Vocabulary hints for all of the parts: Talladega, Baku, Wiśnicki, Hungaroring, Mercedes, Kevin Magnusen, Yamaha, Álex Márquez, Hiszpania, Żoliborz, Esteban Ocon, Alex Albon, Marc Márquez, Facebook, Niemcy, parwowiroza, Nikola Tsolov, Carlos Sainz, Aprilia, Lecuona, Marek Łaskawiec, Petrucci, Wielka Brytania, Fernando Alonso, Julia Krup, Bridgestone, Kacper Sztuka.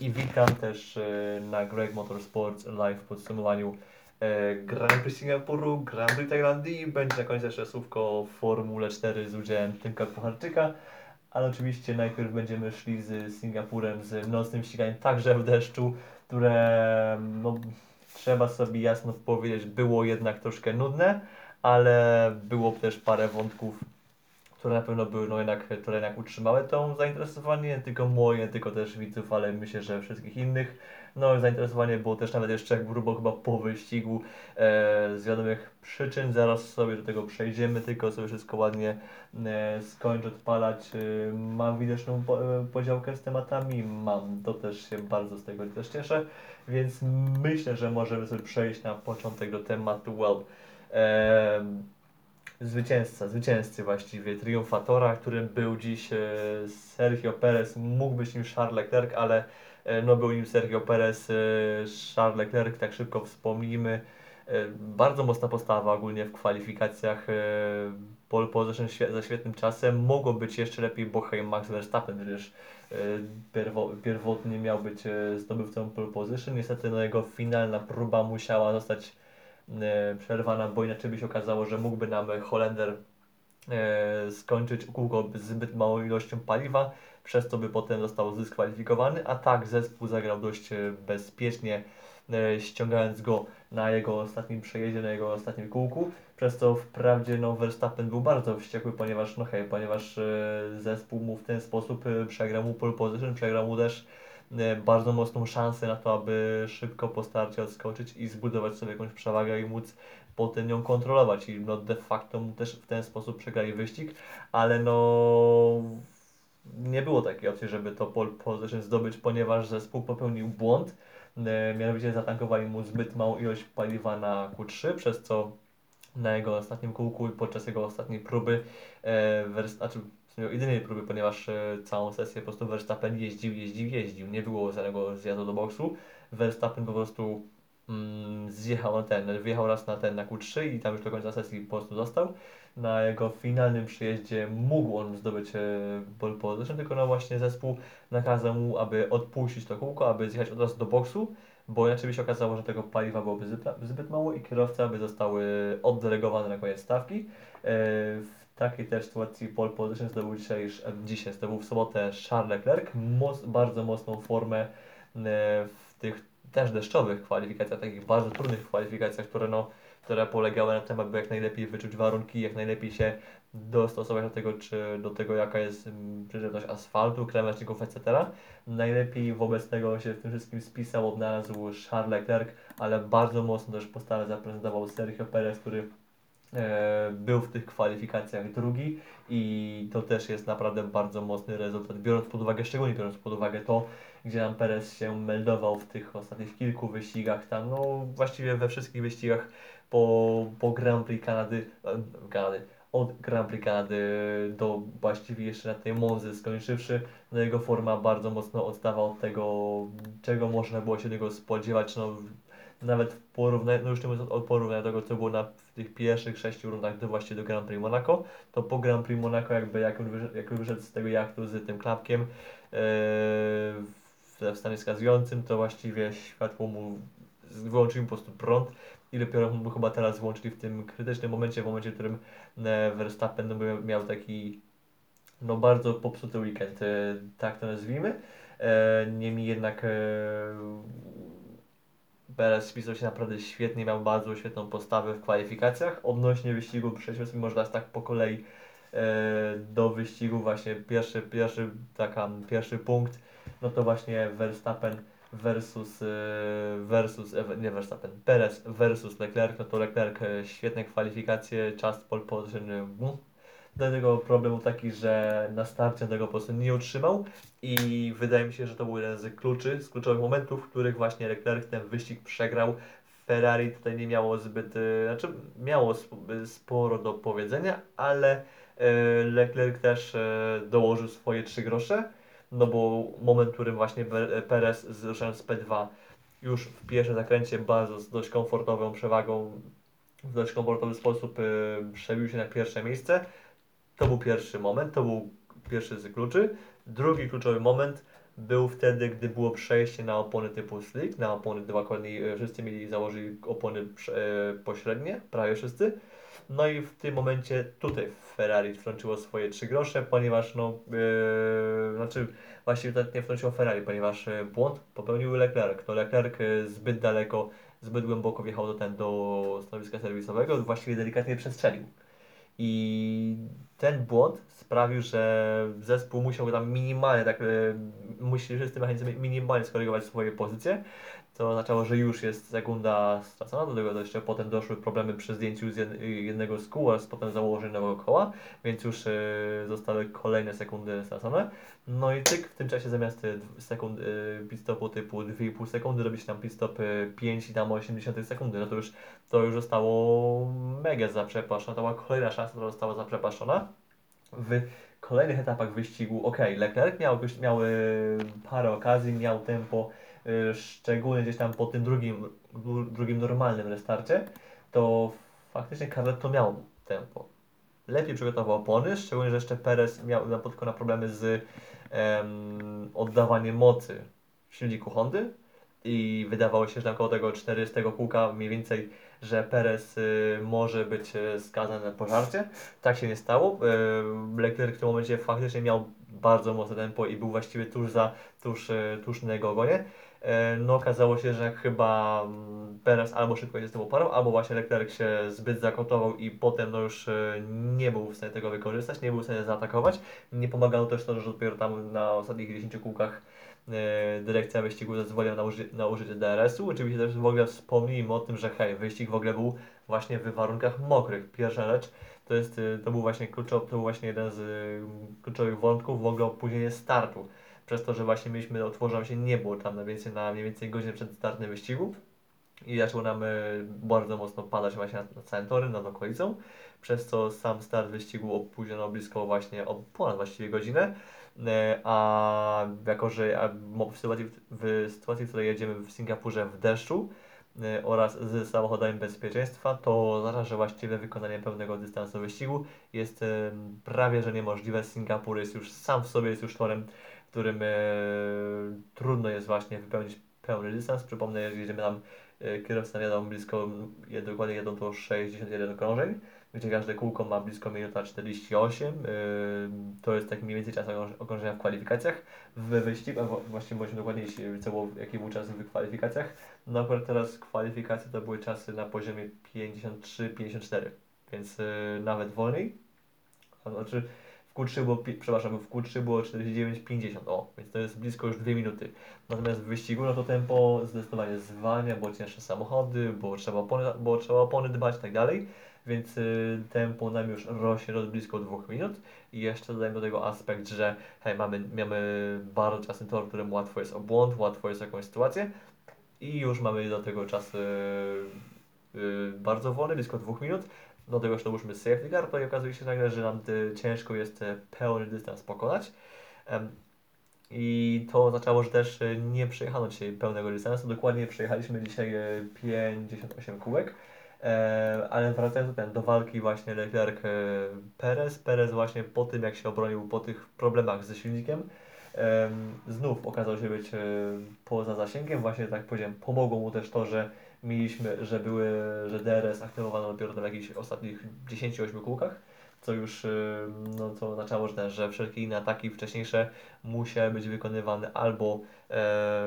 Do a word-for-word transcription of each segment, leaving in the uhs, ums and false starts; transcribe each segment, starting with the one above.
I witam też na Greg Motorsports live w podsumowaniu Grand Prix Singapuru, Grand Prix Tajlandii. Będzie na końcu jeszcze słówko o Formule cztery z udziałem Tymka Pucharczyka. Ale oczywiście najpierw będziemy szli z Singapurem, z nocnym ściganiem, także w deszczu, które no, trzeba sobie jasno powiedzieć, było jednak troszkę nudne, ale było też parę wątków, które na pewno były, no jednak, które jednak utrzymały to zainteresowanie, nie tylko moje, nie tylko też widzów, ale myślę, że wszystkich innych. No zainteresowanie było też nawet jeszcze grubo chyba po wyścigu e, z wiadomych przyczyn, zaraz sobie do tego przejdziemy, tylko sobie wszystko ładnie e, skończę odpalać. E, mam widoczną po, e, podziałkę z tematami, mam, to też się bardzo z tego też cieszę, więc myślę, że możemy sobie przejść na początek do tematu well, e, Zwycięzca, zwycięzcy właściwie, triumfatora, którym był dziś Sergio Perez. Mógł być nim Charles Leclerc, ale no był nim Sergio Perez. Charles Leclerc, tak szybko wspomnijmy, bardzo mocna postawa ogólnie w kwalifikacjach. Pole position za świetnym czasem. Mogło być jeszcze lepiej, bo hej, Max Verstappen, gdyż pierwotnie miał być zdobywcą pole position. Niestety no, jego finalna próba musiała zostać przerwana, bo inaczej by się okazało, że mógłby nam Holender skończyć kółko zbyt małą ilością paliwa, przez co by potem został zdyskwalifikowany, a tak zespół zagrał dość bezpiecznie, ściągając go na jego ostatnim przejeździe, na jego ostatnim kółku, przez co wprawdzie no, Verstappen był bardzo wściekły, ponieważ no hej, ponieważ zespół mu w ten sposób przegrał mu pole position, przegrał mu też bardzo mocną szansę na to, aby szybko po starcie odskoczyć i zbudować sobie jakąś przewagę i móc potem ją kontrolować. I no de facto mu też w ten sposób przegrali wyścig, ale no nie było takiej opcji, żeby to pole position zdobyć, ponieważ zespół popełnił błąd. Mianowicie zatankowali mu zbyt małą ilość paliwa na Q trzy, przez co na jego ostatnim kółku i podczas jego ostatniej próby, e, wers- znaczy, jedynej próby, ponieważ e, całą sesję po prostu Verstappen jeździł, jeździł, jeździł. Nie było żadnego zjazdu do boksu. Verstappen po prostu mm, zjechał na ten, wyjechał raz na ten, na Q trzy i tam już do końca sesji po prostu został. Na jego finalnym przyjeździe mógł on zdobyć pole position, tylko no właśnie zespół nakazał mu, aby odpuścić to kółko, aby zjechać od razu do boksu, bo inaczej by się okazało, że tego paliwa byłoby zbyt, zbyt mało i kierowcy aby zostały oddelegowane na koniec stawki. E, takiej też sytuacji pole position zdobył dzisiaj, dzisiaj zdobył w sobotę Charles Leclerc, moc, bardzo mocną formę w tych też deszczowych kwalifikacjach, takich bardzo trudnych kwalifikacjach, które, no, które polegały na tym, aby jak najlepiej wyczuć warunki, jak najlepiej się dostosować do tego, czy do tego jaka jest przyczepność asfaltu, kremeczników, et cetera. Najlepiej wobec tego się w tym wszystkim spisał, odnalazł Charles Leclerc, ale bardzo mocno też postawę zaprezentował Sergio Perez, który był w tych kwalifikacjach drugi i to też jest naprawdę bardzo mocny rezultat, biorąc pod uwagę, szczególnie biorąc pod uwagę to, gdzie nam Perez się meldował w tych ostatnich kilku wyścigach, tam no właściwie we wszystkich wyścigach po, po Grand Prix Kanady, Kanady, od Grand Prix Kanady do właściwie jeszcze na tej Monzy skończywszy, no jego forma bardzo mocno odstawa od tego, czego można było się tego spodziewać, no nawet w porównaniu, no już nie mówiąc o porównaniu tego, co było na, w tych pierwszych sześciu rundach do właśnie do Grand Prix Monaco, to po Grand Prix Monaco jakby jak już wyszedł, wyszedł z tego jachtu z tym klapkiem yy, w stanie skazującym, to właściwie światło mu wyłączył mu po prostu prąd i dopiero mu chyba teraz włączyli w tym krytycznym momencie, w momencie, w którym Verstappen miał taki no bardzo popsuty weekend, yy, tak to nazwijmy, yy, niemniej jednak yy, Perez spisał się naprawdę świetnie, miał bardzo świetną postawę w kwalifikacjach. Odnośnie wyścigu przejdźmy sobie może tak po kolei e, do wyścigu. Właśnie pierwszy, pierwszy, taka, pierwszy punkt, no to właśnie Verstappen versus, versus nie Verstappen, Perez versus Leclerc. No to Leclerc świetne kwalifikacje, czas pole position. Do tego problemu taki, że na starcie tego po prostu nie utrzymał i wydaje mi się, że to był jeden z kluczy, z kluczowych momentów, w których właśnie Leclerc ten wyścig przegrał. Ferrari tutaj nie miało zbyt, znaczy miało sporo do powiedzenia, ale Leclerc też dołożył swoje trzy grosze, no bo moment, w którym właśnie Perez zruszając z P dwa już w pierwszym zakręcie bardzo z dość komfortową przewagą, w dość komfortowy sposób przebił się na pierwsze miejsce. To był pierwszy moment, to był pierwszy z kluczy. Drugi kluczowy moment był wtedy, gdy było przejście na opony typu slick, na opony dwukołni, wszyscy mieli, założyli opony pośrednie, prawie wszyscy. No i w tym momencie tutaj Ferrari wtrąciło swoje trzy grosze, ponieważ no, yy, znaczy właściwie tak nie wtrąciło Ferrari, ponieważ błąd popełnił Leclerc. No Leclerc zbyt daleko, zbyt głęboko wjechał do, ten, do stanowiska serwisowego, właściwie delikatnie przestrzelił. I ten błąd sprawił, że zespół musiał tam minimalnie, tak, musi wszyscy mechanicy minimalnie skorygować swoje pozycje. To oznaczało, że już jest sekunda stracona, do tego jeszcze potem doszły problemy przy zdjęciu z jednego z kół, oraz potem założeniu nowego koła, więc już zostały kolejne sekundy stracone. No i cyk, w tym czasie zamiast sekund pit stopu typu dwie i pół sekundy robi się tam pit stop pięć i tam osiemdziesiąt sekundy. No to już, to już zostało mega zaprzepaszczone, to była kolejna szansa, która została zaprzepaszczona. W kolejnych etapach wyścigu, ok, Leclerc miał, miał parę okazji, miał tempo, szczególnie gdzieś tam po tym drugim, drugim normalnym restarcie, to faktycznie Carletto miał tempo. Lepiej przygotował opony, szczególnie że jeszcze Perez miał na początku na problemy z em, oddawaniem mocy w silniku Hondy i wydawało się, że na koło tego czterdziestego kółka mniej więcej, że Perez y, może być y, skazany na pożarcie. Tak się nie stało. Y, Leclerc w tym momencie faktycznie miał bardzo mocne tempo i był właściwie tuż za, tuż, tuż na jego ogonie. No okazało się, że chyba Perez albo szybko się z tym uparł, albo właśnie Leclerc się zbyt zakotował i potem no już nie był w stanie tego wykorzystać, nie był w stanie zaatakować. Nie pomagało też to, że dopiero tam na ostatnich dziesięciu kółkach dyrekcja wyścigu zezwoliła na, uży- na użycie D R S u. Oczywiście też w ogóle wspomnijmy o tym, że hej, wyścig w ogóle był właśnie w warunkach mokrych. Pierwsza rzecz. To, jest, to, był właśnie kluczowy, to był właśnie jeden z kluczowych wątków w ogóle opóźnienie startu. Przez to, że właśnie mieliśmy, otworzyło się niebo tam na, więcej, na mniej więcej godzinę przed startem wyścigu i zaczęło nam bardzo mocno padać właśnie nad, nad całym torem, nad okolicą. Przez co sam start wyścigu opóźniono blisko właśnie o ponad właściwie godzinę. A jako, że a w, sytuacji, w sytuacji, w której jedziemy w Singapurze w deszczu, oraz z samochodami bezpieczeństwa, to oznacza, że właściwe wykonanie pełnego dystansu wyścigu jest prawie że niemożliwe. Singapur jest już sam w sobie, jest już torem, w którym trudno jest właśnie wypełnić pełny dystans. Przypomnę, jeżeli jedziemy tam, kierowcy jadą blisko, dokładnie jadą to sześćdziesiąt jeden okrążeń, gdzie każde kółko ma blisko minuta czterdzieści osiem. To jest tak mniej więcej czas okrążenia w kwalifikacjach. W wyścigu, właściwie bądźmy dokładnie, jaki był czas w kwalifikacjach. No akurat teraz kwalifikacje to były czasy na poziomie pięćdziesiąt trzy pięćdziesiąt cztery, więc nawet wolniej. Znaczy w Q trzy było, przepraszam, w Q trzy było czterdzieści dziewięć pięćdziesiąt, o, więc to jest blisko już dwie minuty. Natomiast w wyścigu no to tempo zdecydowanie zwalnia, bo cięższe samochody, bo trzeba opony, bo trzeba opony dbać i tak dalej. Więc y, tempo nam już rośnie do blisko dwóch minut. I jeszcze dodajmy do tego aspekt, że hej, mamy, mamy bardzo ciasny tor, którym łatwo jest o błąd, łatwo jest o jakąś sytuację. I już mamy do tego czas y, y, bardzo wolny, blisko dwóch minut. Do tego już dołóżmy safety car, to i okazuje się nagle, że nam y, ciężko jest y, pełny dystans pokonać. Um, I to oznaczało, że też y, nie przejechano dzisiaj pełnego dystansu. Dokładnie przejechaliśmy dzisiaj y, pięćdziesiąt osiem kółek. E, ale wracając do, ten, do walki właśnie Leclerc-Perez, Perez właśnie po tym jak się obronił, po tych problemach ze silnikiem, e, znów okazał się być e, poza zasięgiem, właśnie tak powiedziałem, pomogło mu też to, że mieliśmy, że były, że D R S aktywowano dopiero na jakichś ostatnich dziesięciu ośmiu kółkach, co już, e, no co oznaczało, że, ten, że wszelkie inne ataki wcześniejsze musiały być wykonywane albo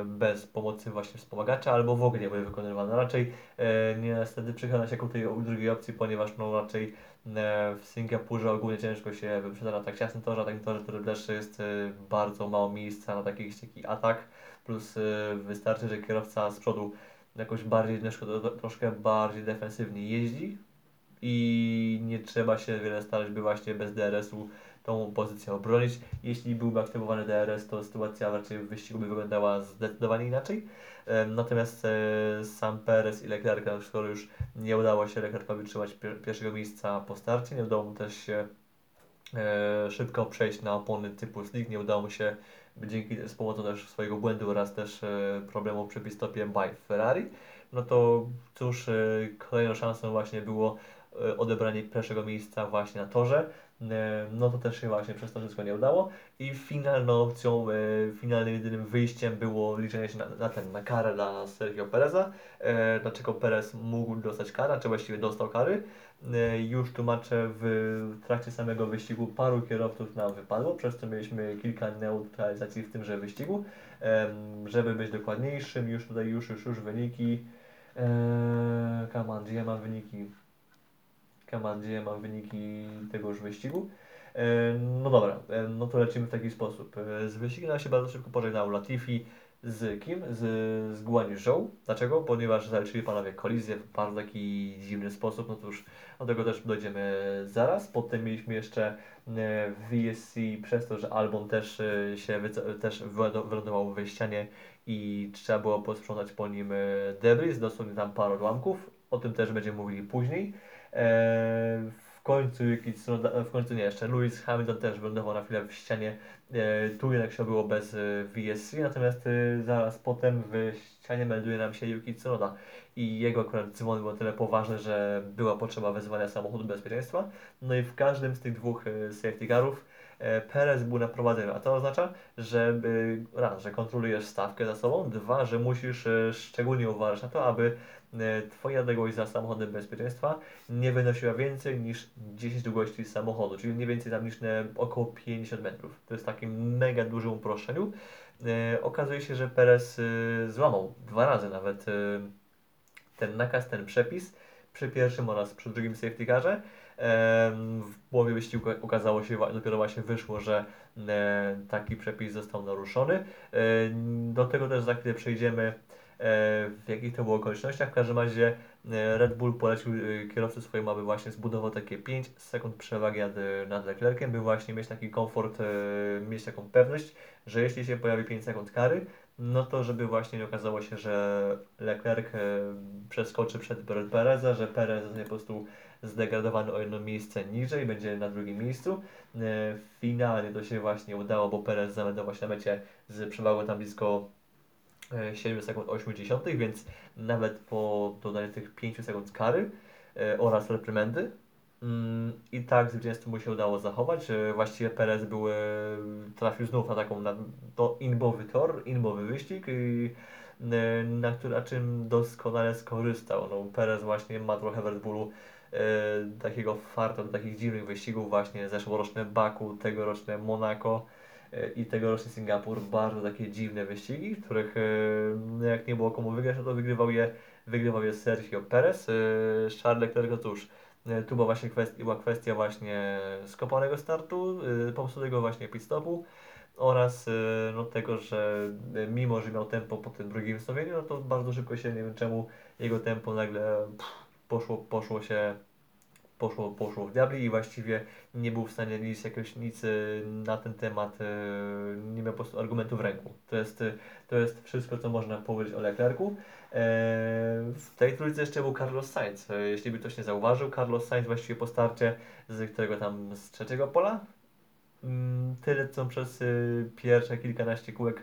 bez pomocy właśnie wspomagacza, albo w ogóle nie były wykonywane. Raczej e, niestety przychyla się ku tej drugiej opcji, ponieważ no raczej e, w Singapurze ogólnie ciężko się wyprzedza na tak ciasnym torze, na takim torze, który też jest e, bardzo mało miejsca na taki, taki atak, plus e, wystarczy, że kierowca z przodu jakoś bardziej, troszkę bardziej defensywnie jeździ i nie trzeba się wiele starać, by właśnie bez D R S u tą pozycję obronić. Jeśli byłby aktywowany D R S, to sytuacja raczej w wyścigu by wyglądała zdecydowanie inaczej. Natomiast sam Perez i Leclerc, skoro już nie udało się Leclercowi trzymać pierwszego miejsca po starcie, nie udało mu też się szybko przejść na opony typu slick, nie udało mu się dzięki z pomocą też swojego błędu oraz też problemu przy pit stopie by Ferrari, no to cóż, kolejną szansą właśnie było odebranie pierwszego miejsca właśnie na torze. no to też się właśnie przez to wszystko nie udało i finalną opcją, finalnym jedynym wyjściem było liczenie się na, na ten, na karę dla Sergio Pereza, dlaczego Perez mógł dostać karę, czy właściwie dostał kary. Już tłumaczę, w trakcie samego wyścigu paru kierowców nam wypadło, przez co mieliśmy kilka neutralizacji w tymże wyścigu. Żeby być dokładniejszym, już tutaj już, już, już wyniki, come on, gdzie ja mam wyniki? Gdzie mam wyniki tegoż wyścigu. No dobra, no to lecimy w taki sposób. Z wyścigu nam się bardzo szybko pożegnał Latifi z kim? Z, z Guanyu. Dlaczego? Ponieważ zaliczyli panowie kolizję w bardzo taki dziwny sposób. No cóż, do tego też dojdziemy zaraz. Potem mieliśmy jeszcze V S C przez to, że Albon też się też wylądował we ścianie i trzeba było posprzątać po nim debris, dosłownie tam parę odłamków. O tym też będziemy mówili później. Eee, w końcu Yuki Tsunoda, w końcu nie, jeszcze Lewis Hamilton też wylądował na chwilę w ścianie, eee, tu jednak się było bez e, V S C, natomiast e, zaraz potem w ścianie melduje nam się Yuki Tsunoda i jego akurat dzwon był o tyle poważny, że była potrzeba wezwania samochodu bezpieczeństwa, no i w każdym z tych dwóch e, safety carów e, Perez był na prowadzeniu, a to oznacza, że e, raz, że kontrolujesz stawkę za sobą, dwa, że musisz e, szczególnie uważać na to, aby Twoja odległość za samochodem bezpieczeństwa nie wynosiła więcej niż dziesięć długości samochodu, czyli mniej więcej tam niż około pięćdziesiąt metrów. To jest takim mega dużym uproszczeniu. E, okazuje się, że Perez e, złamał dwa razy nawet e, ten nakaz, ten przepis przy pierwszym oraz przy drugim safety carze. W połowie wyścigu okazało się, dopiero właśnie wyszło, że taki przepis został naruszony. Do tego też za chwilę przejdziemy, w jakich to było okolicznościach. W każdym razie Red Bull polecił kierowcy swojemu, aby właśnie zbudował takie pięć sekund przewagi nad, nad Leclerciem, by właśnie mieć taki komfort, mieć taką pewność, że jeśli się pojawi pięć sekund kary, no to żeby właśnie nie okazało się, że Leclerc przeskoczy przed Pereza, że Perez zostanie po prostu zdegradowany o jedno miejsce niżej, będzie na drugim miejscu. Finalnie to się właśnie udało, bo Perez zameldował właśnie na mecie z przewagą tam blisko siedem sekund osiemdziesiąt, więc nawet po dodaniu tych pięciu sekund kary e, oraz reprymendy mm, i tak zwycięstwo mu się udało zachować. E, właściwie Perez był, e, trafił znów na taką na, to inbowy tor, inbowy wyścig, i, e, na, który, na czym doskonale skorzystał. No, Perez właśnie ma trochę w Red Bullu e, takiego farta do takich dziwnych wyścigów, właśnie zeszłoroczne Baku, tegoroczne Monako i tegoroczny Singapur, bardzo takie dziwne wyścigi, w których jak nie było komu wygrać, no to wygrywał je, wygrywał je Sergio Perez. Charles Leclerc, no cóż, tu była właśnie kwestia, była kwestia właśnie skopanego startu, popsutego właśnie pit stopu oraz no, tego, że mimo, że miał tempo po tym drugim wstawieniu, no to bardzo szybko się, nie wiem czemu, jego tempo nagle pff, poszło, poszło się Poszło, poszło w diabli i właściwie nie był w stanie nic, jakoś nic na ten temat, nie miał po prostu argumentu w ręku. To jest, to jest wszystko, co można powiedzieć o Leclercu. W tej trójce jeszcze był Carlos Sainz. Jeśli by ktoś nie zauważył, Carlos Sainz właściwie po starcie z którego tam, z trzeciego pola, tyle co przez pierwsze kilkanaście kółek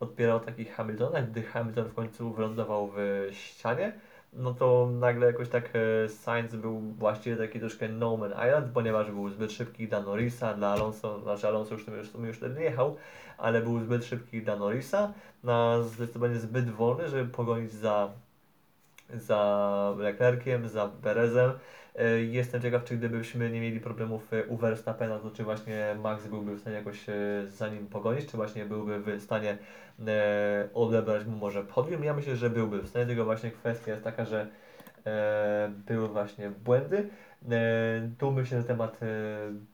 odpierał takich Hamiltona, gdy Hamilton w końcu wylądował w ścianie. No to nagle jakoś tak Sainz był właściwie taki troszkę no man island, ponieważ był zbyt szybki dla Norrisa, dla Alonso, znaczy Alonso już, już, już wtedy nie jechał, ale był zbyt szybki dla Norrisa, na zdecydowanie zbyt wolny, żeby pogonić za, za Leclerciem, za Perezem. Jestem ciekaw, czy gdybyśmy nie mieli problemów u Verstappena, to czy właśnie Max byłby w stanie jakoś za nim pogonić, czy właśnie byłby w stanie e, odebrać mu może podium. Ja myślę, że byłby w stanie, tylko właśnie kwestia jest taka, że e, były właśnie błędy. E, tu myślę, że temat e,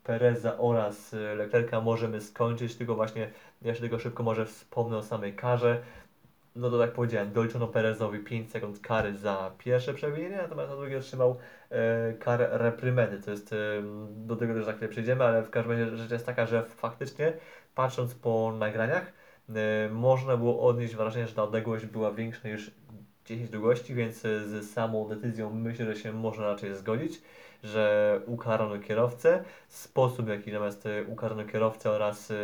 Pereza oraz Leclerca możemy skończyć, tylko właśnie jeszcze tylko szybko może wspomnę o samej karze. No to tak powiedziałem, doliczono Perezowi pięć sekund kary za pierwsze przewinienie, natomiast na drugie otrzymał e, karę reprymendy. To jest, e, do tego też za chwilę przejdziemy, ale w każdym razie rzecz jest taka, że faktycznie patrząc po nagraniach e, można było odnieść wrażenie, że ta odległość była większa niż dziesięć długości, więc z samą decyzją myślę, że się można raczej zgodzić, że ukarano kierowcę, sposób jaki natomiast ukarano kierowcę oraz e,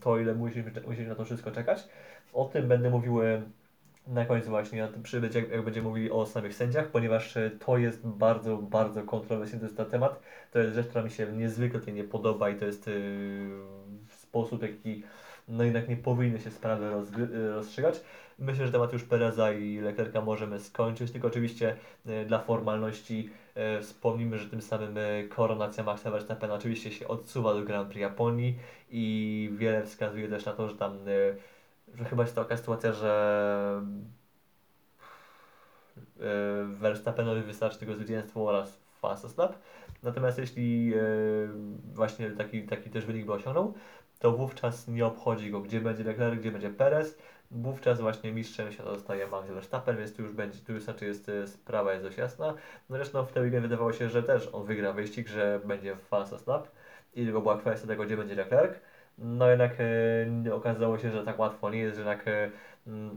to ile musieliśmy, musieliśmy na to wszystko czekać. O tym będę mówił na końcu właśnie na tym przybyć, jak, jak będziemy mówili o samych sędziach, ponieważ to jest bardzo, bardzo kontrowersyjny temat. To jest rzecz, która mi się niezwykle nie podoba i to jest yy, sposób, jaki no jednak nie powinny się sprawy rozgry- rozstrzygać. Myślę, że temat już Pereza i Leclerca możemy skończyć, tylko oczywiście y, dla formalności y, wspomnimy, że tym samym y, koronacja Maxa Verstappena oczywiście się odsuwa do Grand Prix Japonii i wiele wskazuje też na to, że tam y, że chyba jest taka sytuacja, że y, Verstappenowi wystarczy tylko zwycięstwo oraz fast lap. Natomiast jeśli y, właśnie taki, taki też wynik by osiągnął, to wówczas nie obchodzi go, gdzie będzie Leclerc, gdzie będzie Perez. Wówczas właśnie mistrzem się zostaje Max Verstappen, więc tu już będzie, tu już znaczy jest, sprawa jest dość jasna. No zresztą w tym weekend wydawało się, że też on wygra wyścig, że będzie fast lap i tylko była kwestia tego, gdzie będzie Leclerc. No jednak e, okazało się, że tak łatwo nie jest, że jednak, e, m,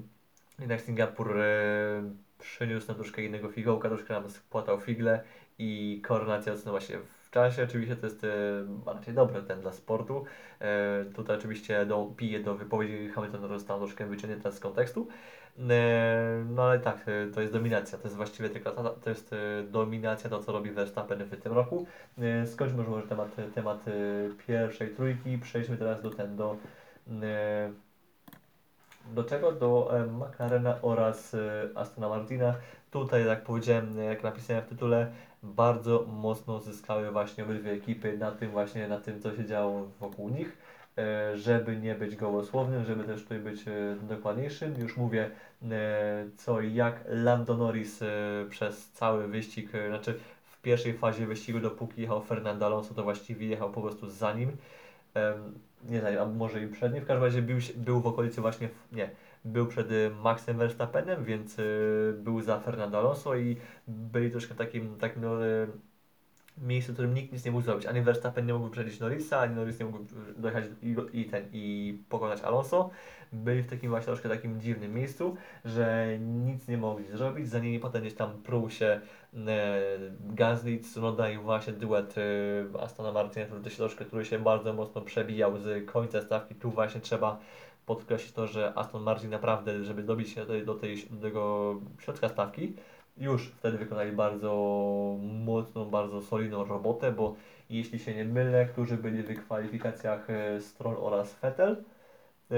jednak Singapur e, przyniósł nam troszkę innego figołka, troszkę nam spłatał figle i koronacja odsunęła się w czasie. Oczywiście to jest e, raczej dobry ten dla sportu. E, tutaj oczywiście do, piję do wypowiedzi Hamiltona, została troszkę wyciągnięta z kontekstu. E, no ale tak, e, to jest dominacja. To jest właściwie tylko ta, to jest e, dominacja to, co robi Verstappen w tym roku. E, skończmy może temat, temat e, pierwszej trójki. Przejdźmy teraz do ten, do, e, do czego? Do e, McLarena oraz e, Astona Martina. Tutaj, jak powiedziałem, jak napisałem w tytule, bardzo mocno zyskały właśnie obydwie ekipy na tym właśnie, na tym co się działo wokół nich, żeby nie być gołosłownym, żeby też tutaj być dokładniejszym. Już mówię co i jak. Lando Norris przez cały wyścig, znaczy w pierwszej fazie wyścigu, dopóki jechał Fernando Alonso, to właściwie jechał po prostu za nim. Nie za nim, a może i przed nim. W każdym razie był, był w okolicy właśnie, nie. Był przed Maxem Verstappenem, więc y, był za Fernando Alonso i byli troszkę w takim, takim no, y, miejscu, w którym nikt nic nie mógł zrobić. Ani Verstappen nie mógł wyprzedzić Norrisa, ani Norris nie mógł dojechać i, i, ten, i pokonać Alonso. Byli w takim właśnie troszkę takim dziwnym miejscu, że nic nie mogli zrobić. Za nimi potem gdzieś tam pruł się y, Gasly, Tsunoda i właśnie duet y, Astona Martina, który się, troszkę, który się bardzo mocno przebijał z końca stawki. Tu właśnie trzeba podkreślić to, że Aston Martin naprawdę, żeby dobić się do, tej, do, tej, do tego środka stawki, już wtedy wykonali bardzo mocną, bardzo solidną robotę, bo jeśli się nie mylę, którzy byli w kwalifikacjach Stroll oraz Vettel, yy,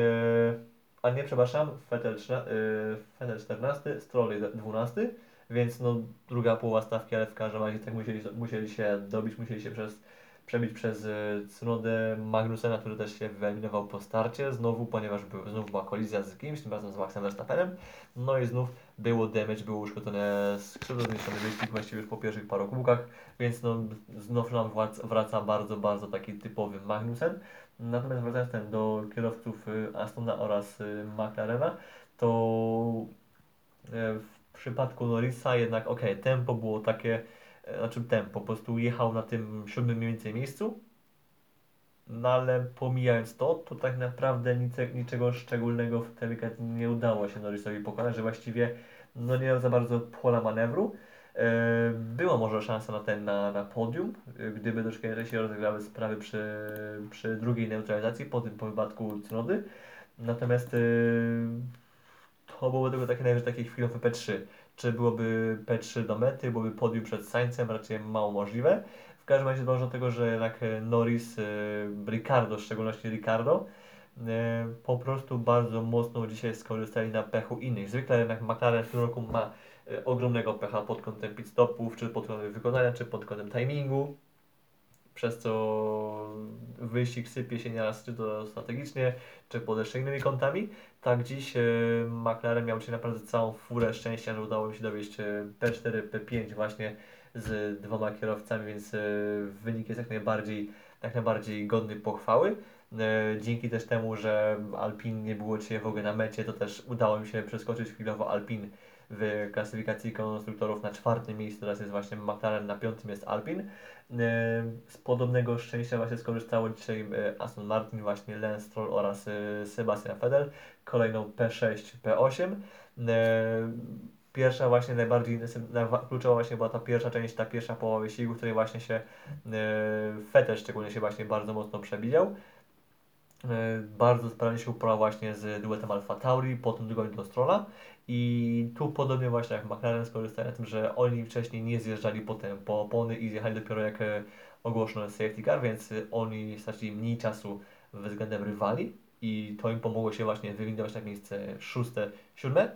a nie, przepraszam, Vettel, yy, Vettel czternasty, Stroll dwunasty, więc no druga połowa stawki, ale w każdym razie tak musieli, musieli się dobić, musieli się przez przebić przez Tsunodę, Magnusena, który też się wyeliminował po starcie znowu, ponieważ był, znów była kolizja z kimś, tym razem z Maxem Verstappenem. No i znów było damage, było uszkodzone skrzydło, zniszczony wyścig właściwie już po pierwszych paru kółkach, więc no, znów nam wraca bardzo, bardzo taki typowy Magnusen. Natomiast wracając ten do kierowców Astona oraz McLarena, to w przypadku Norrisa jednak okej, okay, tempo było takie, znaczy tempo, po prostu jechał na tym siódmym mniej więcej miejscu, no ale pomijając to, to tak naprawdę nic, niczego szczególnego w ten weekend nie udało się Norrisowi pokonać, że właściwie no nie miał za bardzo pola manewru. Była może szansa na ten na, na podium, gdyby troszkę się rozegrały sprawy przy, przy drugiej neutralizacji, po tym po wypadku Tsunody, natomiast to byłoby tylko takie najwyżej takie chwilowe P trzy. Czy byłoby P trzy do mety, byłoby podium przed Sainzem, raczej mało możliwe. W każdym razie dążę do tego, że jednak Norris, Ricciardo, w szczególności Ricciardo, po prostu bardzo mocno dzisiaj skorzystali na pechu innych. Zwykle jednak McLaren w tym roku ma ogromnego pecha pod kątem pit stopów, czy pod kątem wykonania, czy pod kątem timingu, przez co wyścig sypie się nieraz czy to strategicznie, czy pod jeszcze innymi kątami. Tak dziś y, McLaren miał się naprawdę całą furę szczęścia, że udało mi się dowieść P cztery, P pięć właśnie z dwoma kierowcami, więc y, wynik jest jak najbardziej, jak najbardziej godny pochwały. Y, dzięki też temu, że Alpine nie było dzisiaj w ogóle na mecie, to też udało mi się przeskoczyć chwilowo Alpine w klasyfikacji konstruktorów na czwartym miejscu, teraz jest właśnie McLaren, na piątym jest Alpine. Z podobnego szczęścia właśnie skorzystało dzisiaj Aston Martin, właśnie Lance Stroll oraz Sebastian Vettel, kolejną P sześć, P osiem. Pierwsza właśnie najbardziej kluczowa właśnie była ta pierwsza część, ta pierwsza połowa wyścigu, w której właśnie się Vettel szczególnie się właśnie bardzo mocno przebijał. bardzo sprawnie się uporał właśnie z duetem Alfa Tauri, potem drugą do Strolla. I tu podobnie właśnie jak McLaren skorzystali na tym, że oni wcześniej nie zjeżdżali potem po opony i zjechali dopiero jak ogłoszono safety car, więc oni stracili mniej czasu względem rywali i to im pomogło się właśnie wywindować na miejsce szóste, siódme.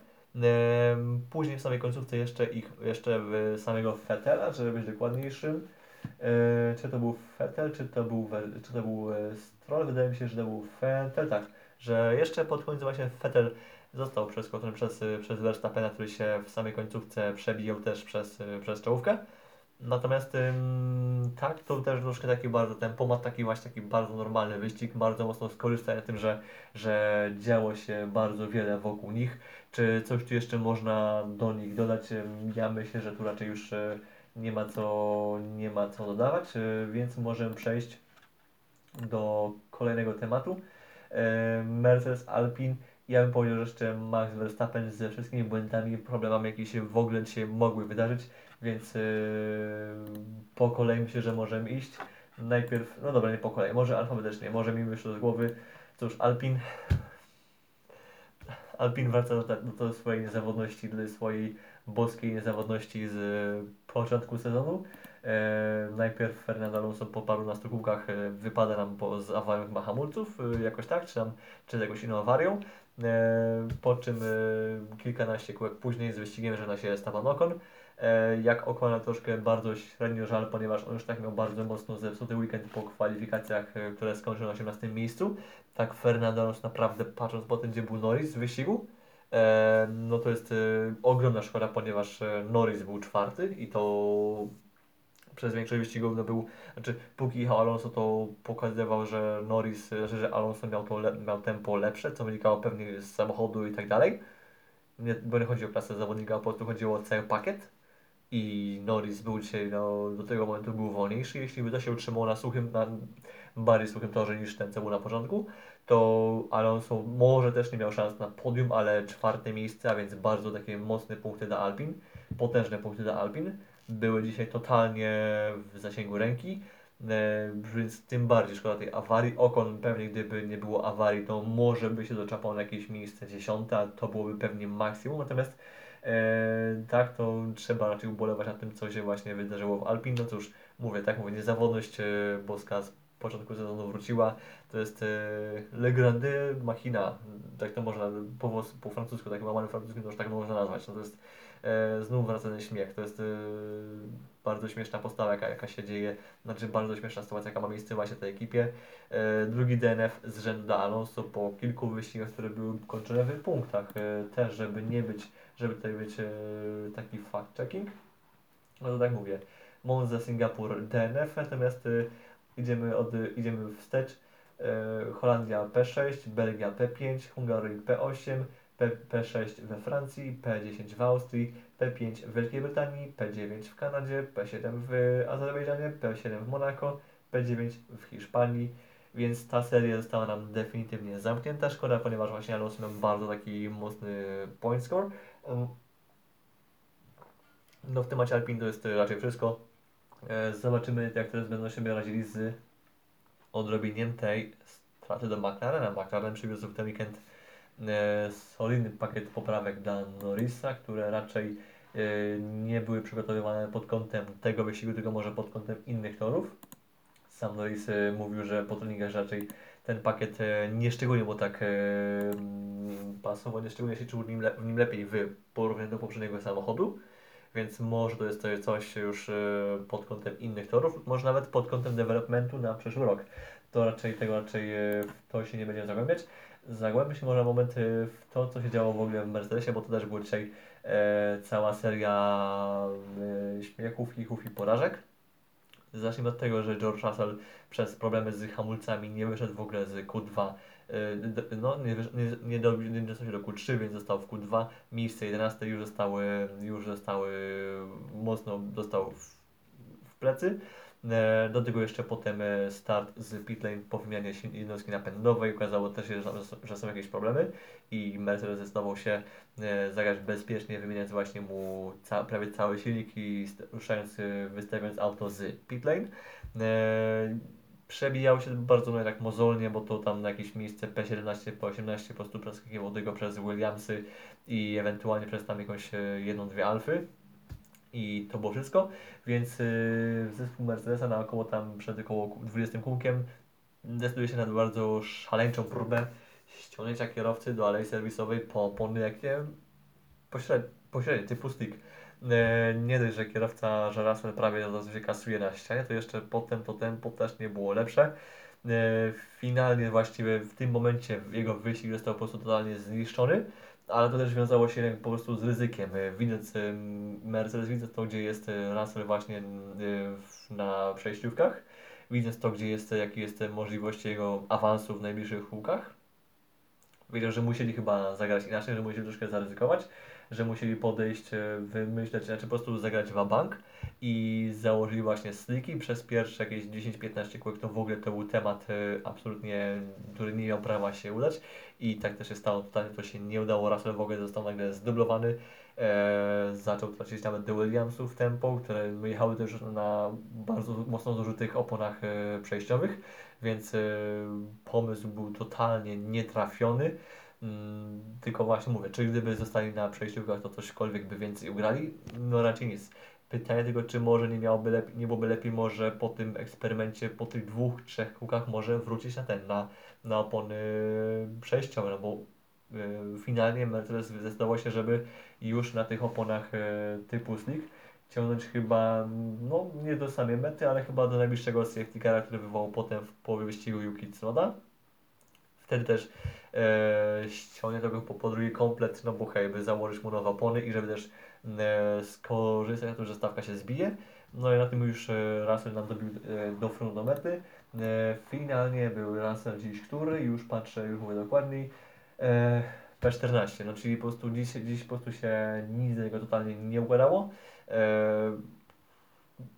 Później w samej końcówce jeszcze ich, jeszcze samego Vettela, żeby być dokładniejszym. Czy to był Vettel, czy to był, czy to był Stroll? Wydaje mi się, że to był Vettel, tak. Że jeszcze pod koniec właśnie Vettel został przeskoczony przez, przez Verstappena, który się w samej końcówce przebijał też przez, przez czołówkę. Natomiast tak, to też troszkę taki bardzo ten pomad, taki właśnie taki bardzo normalny wyścig, bardzo mocno skorzystał na tym, że, że działo się bardzo wiele wokół nich. Czy coś tu jeszcze można do nich dodać? Ja myślę, że tu raczej już nie ma co, nie ma co dodawać, więc możemy przejść do kolejnego tematu. Mercedes, Alpine. Ja bym powiedział, że jeszcze Max Verstappen ze wszystkimi błędami i problemami, jakie się w ogóle dzisiaj mogły wydarzyć, więc yy, po kolei myślę, że możemy iść. Najpierw, no dobra, nie po kolei, może alfabetycznie, może mi wyszło z głowy. Cóż, Alpine Alpine wraca do, do swojej niezawodności, do swojej boskiej niezawodności z początku sezonu. E, najpierw Fernando Alonso po paru nastu kółkach e, wypada nam po, z awarią chyba hamulców, e, jakoś tak, czy, tam, czy z jakąś inną awarią. E, po czym e, kilkanaście kółek później z wyścigiem żegna się Esteban Ocon. E, jak Ocona troszkę bardzo średnio żal, ponieważ on już tak miał bardzo mocno zepsuty weekend po kwalifikacjach, e, które skończyły na osiemnastym miejscu. Tak Fernando Alonso naprawdę, patrząc po tym, gdzie był Norris w wyścigu, e, no to jest e, ogromna szkoda, ponieważ e, Norris był czwarty i to przez większość wyścigów no był, znaczy póki jechał Alonso, to pokazywał, że Norris, że, że Alonso miał, to le, miał tempo lepsze, co wynikało pewnie z samochodu i tak dalej. Nie, bo nie chodzi o klasę zawodnika, a po prostu chodziło o cały pakiet. I Norris był dzisiaj, no, do tego momentu był wolniejszy. Jeśli by to się utrzymało na suchym, na bardziej suchym torze niż ten, co był na początku, to Alonso może też nie miał szans na podium, ale czwarte miejsce, a więc bardzo takie mocne punkty dla Alpine, potężne punkty dla Alpine. Były dzisiaj totalnie w zasięgu ręki, e, więc tym bardziej szkoda tej awarii. Ocon pewnie gdyby nie było awarii, to może by się doczapał na jakieś miejsce dziesiąte, to byłoby pewnie maksimum, natomiast e, tak to trzeba raczej ubolewać nad tym, co się właśnie wydarzyło w Alpine. No cóż, mówię, tak mówię, niezawodność e, boska z początku sezonu wróciła, to jest e, le grande machina, tak to można po, po francusku, tak chyba mamy francuskim, to już tak można nazwać, no to jest E, znów wraca ten śmiech. To jest e, bardzo śmieszna postawa, jaka, jaka się dzieje, znaczy bardzo śmieszna sytuacja, jaka ma miejsce właśnie w tej ekipie. E, drugi D N F z rzędu dla Alonso po kilku wyścigach, które były kończone w punktach. E, też, żeby nie być, żeby tutaj być e, taki fact-checking. No to tak mówię. Monza, Singapur, D N F, natomiast e, idziemy, od, idziemy wstecz. E, Holandia P sześć, Belgia P pięć, Hungaria P osiem. P sześć we Francji, P dziesięć w Austrii, P pięć w Wielkiej Brytanii, P dziewięć w Kanadzie, P siedem w Azerbejdżanie, P siedem w Monako, P dziewięć w Hiszpanii, więc ta seria została nam definitywnie zamknięta. Szkoda, ponieważ właśnie Alonso miał bardzo taki mocny point score. No w temacie Alpine to jest raczej wszystko. Zobaczymy, jak teraz będą się radzili z odrobieniem tej straty do McLarena. McLaren przywiózł w ten weekend solidny pakiet poprawek dla Norrisa, które raczej y, nie były przygotowywane pod kątem tego wyścigu, tylko może pod kątem innych torów. Sam Norris y, mówił, że po treningach raczej ten pakiet y, nie szczególnie było tak y, pasowo, nie szczególnie się czuł w nim, le- w nim lepiej w porównaniu do poprzedniego samochodu, więc może to jest coś już y, pod kątem innych torów, może nawet pod kątem developmentu na przyszły rok. To raczej tego raczej y, to się nie będzie zagłębiać. Zagłębmy się może na moment w to, co się działo w ogóle w Mercedesie, bo to też była dzisiaj e, cała seria e, śmiechów, chichów i porażek. Zacznijmy od tego, że George Russell przez problemy z hamulcami nie wyszedł w ogóle z Q dwa, e, d, no nie, nie, nie, do, nie dostał się do Q trzy, więc został w Q dwa. Miejsce jedenaste już zostały, już zostały mocno dostał w, w plecy. Do tego jeszcze potem start z pitlane po wymianie jednostki napędowej. Okazało też się, że są jakieś problemy i Mercedes zdecydował się zagrać bezpiecznie, wymieniając właśnie mu ca- prawie cały silnik i ruszając, wystawiając auto z pitlane. Przebijały się bardzo tak mozolnie, bo to tam na jakieś miejsce P siedemnaście, P osiemnaście po prostu przeskakiwał tego przez Williamsy i ewentualnie przez tam jakąś jedną, dwie Alfy. I to było wszystko, więc zespół Mercedesa na około tam przed około dwudziestym kółkiem decyduje się na bardzo szaleńczą próbę ściągnięcia kierowcy do alei serwisowej po ponyjakiem pośrednio, pośrednio typu stick. Nie dość, że kierowca Russell prawie zazwyczaj kasuje na ścianie, to jeszcze potem to tempo też nie było lepsze. Finalnie właściwie w tym momencie jego wyścig został po prostu totalnie zniszczony, ale to też wiązało się po prostu z ryzykiem. Widząc Mercedes, widząc to, gdzie jest Russell właśnie na przejściówkach, widząc to, gdzie jest, jakie jest możliwość jego awansu w najbliższych kółkach, wiedział, że musieli chyba zagrać inaczej, że musieli troszkę zaryzykować, że musieli podejść, wymyśleć, znaczy po prostu zagrać wabank i założyli właśnie sliki. Przez pierwsze jakieś dziesięć piętnaście kółek to w ogóle to był temat absolutnie, który nie miał prawa się udać i tak też się stało, totalnie to się nie udało. Russell w ogóle został nagle zdublowany, eee, zaczął tracić nawet do Williamsów tempo, które jechały też na bardzo mocno zużytych oponach e, przejściowych, więc e, pomysł był totalnie nietrafiony. Mm, tylko właśnie mówię, czy gdyby zostali na przejściówkach, to cośkolwiek by więcej ugrali? No raczej nic. Pytanie tego, czy może nie, miałoby lepiej, nie byłoby lepiej może po tym eksperymencie, po tych dwóch, trzech kółkach może wrócić na ten, na, na opony przejściowe, no bo y, finalnie Mercedes zdecydował się, żeby już na tych oponach y, typu slick ciągnąć chyba, no nie do samej mety, ale chyba do najbliższego safety cara, który wywołał potem w połowie wyścigu Yuki Tsunoda. Wtedy też e, ściągnie tego po, po drugie komplet, no bo hej, by założyć mu nowe opony i żeby też e, skorzystać na tym, że stawka się zbije. No i na tym już e, Russell nam dobił e, do frontu do mety. E, finalnie był Russell dziś, który już patrzę, już mówię dokładniej, e, P czternaście, no czyli po prostu dziś, dziś po prostu się nic z niego totalnie nie układało. E,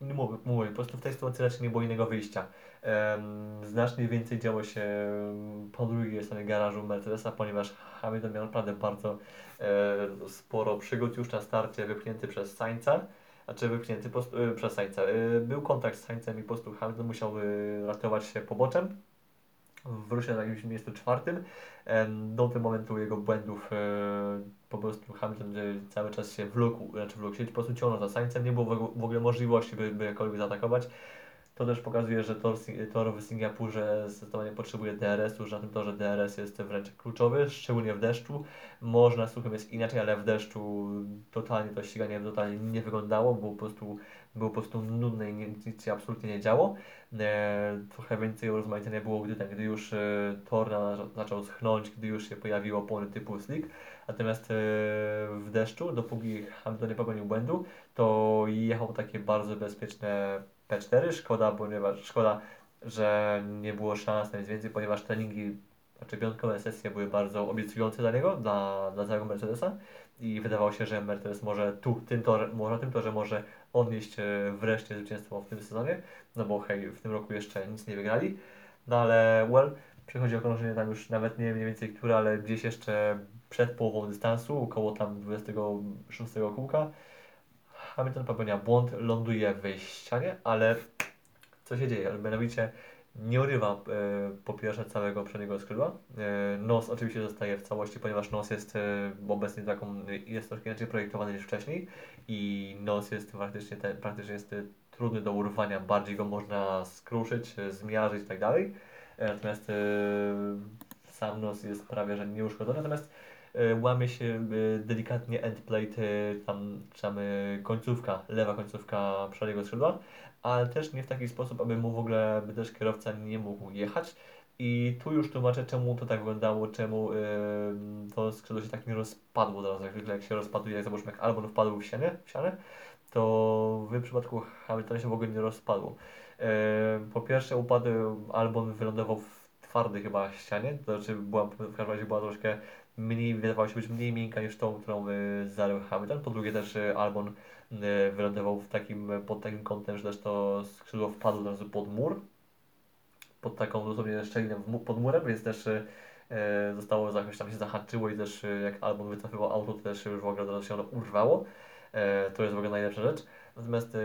Nie mówię, mówię, po prostu w tej sytuacji raczej nie było innego wyjścia. Znacznie więcej działo się po drugiej stronie garażu Mercedesa, ponieważ Hamilton miał naprawdę bardzo sporo przygód już na starcie, wypchnięty przez Sainza, znaczy wypchnięty po, przez Sainza. Był kontakt z Sainzem i po prostu Hamilton musiał ratować się poboczem. Wrócił na jakimś miejscu czwartym. Do tego momentu jego błędów po prostu Hamilton cały czas się wlókł, znaczy wlókł się po prostu ciągnął za Sainzem. Nie było w ogóle możliwości, by, by jakkolwiek zaatakować. To też pokazuje, że tor, tor w Singapurze zdecydowanie potrzebuje D R S-u, że na tym torze D R S jest wręcz kluczowy, szczególnie w deszczu. Można, suchym jest inaczej, ale w deszczu totalnie to ściganie totalnie nie wyglądało, było po prostu, było po prostu nudne i nic się absolutnie nie działo. E, trochę więcej urozmaicenia było, gdy, tak, gdy już e, tor na, zaczął schnąć, gdy już się pojawiło opony typu slick. Natomiast e, w deszczu, dopóki Hamilton nie popełnił błędu, to jechał takie bardzo bezpieczne P cztery, szkoda, ponieważ, szkoda, że nie było szans na nic więcej, ponieważ treningi, znaczy piątkowe sesje były bardzo obiecujące dla niego, dla, dla całego Mercedesa i wydawało się, że Mercedes może tu, tym torze, może tym torze może odnieść wreszcie zwycięstwo w tym sezonie, no bo hej, w tym roku jeszcze nic nie wygrali, no ale well, przychodzi okrążenie tam już nawet nie wiem mniej więcej które, ale gdzieś jeszcze przed połową dystansu, około tam dwudziestego szóstego kółka, Hamilton popełnia błąd, ląduje w ścianie, ale co się dzieje? Mianowicie nie urywa e, po pierwsze całego przedniego skrzydła. E, nos oczywiście zostaje w całości, ponieważ nos jest e, obecnie taką, jest troszkę inaczej projektowany niż wcześniej i nos jest praktycznie, te, praktycznie jest e, trudny do urwania, bardziej go można skruszyć, e, zmiażyć itd. E, natomiast e, sam nos jest prawie że nieuszkodzony, natomiast łamie się delikatnie endplate, tam, tam końcówka, lewa końcówka przedniego skrzydła, ale też nie w taki sposób, aby mu w ogóle, by też kierowca nie mógł jechać. I tu już tłumaczę, czemu to tak wyglądało, czemu yy, to skrzydło się tak nie rozpadło od razu, jak, jak się rozpaduje, jak zobaczmy, jak Albon wpadł w ścianę, w ścianę, to w przypadku Hamiltona się w ogóle nie rozpadło. Yy, po pierwsze upadł, Albon wylądował w twardej chyba ścianie, to znaczy była, w każdym razie była troszkę mniej, wydawała się być mniej miękka niż tą, którą zalał Hamilton. Po drugie też Albon wylądował w takim, pod takim kątem, że też to skrzydło wpadło od razu pod mur, pod taką dosłownie szczelinę mu, pod murem, więc też e, zostało, jakoś tam się zahaczyło i też jak Albon wycofywał auto, to też już w ogóle od razu się ono urwało. E, to jest w ogóle najlepsza rzecz. Natomiast e,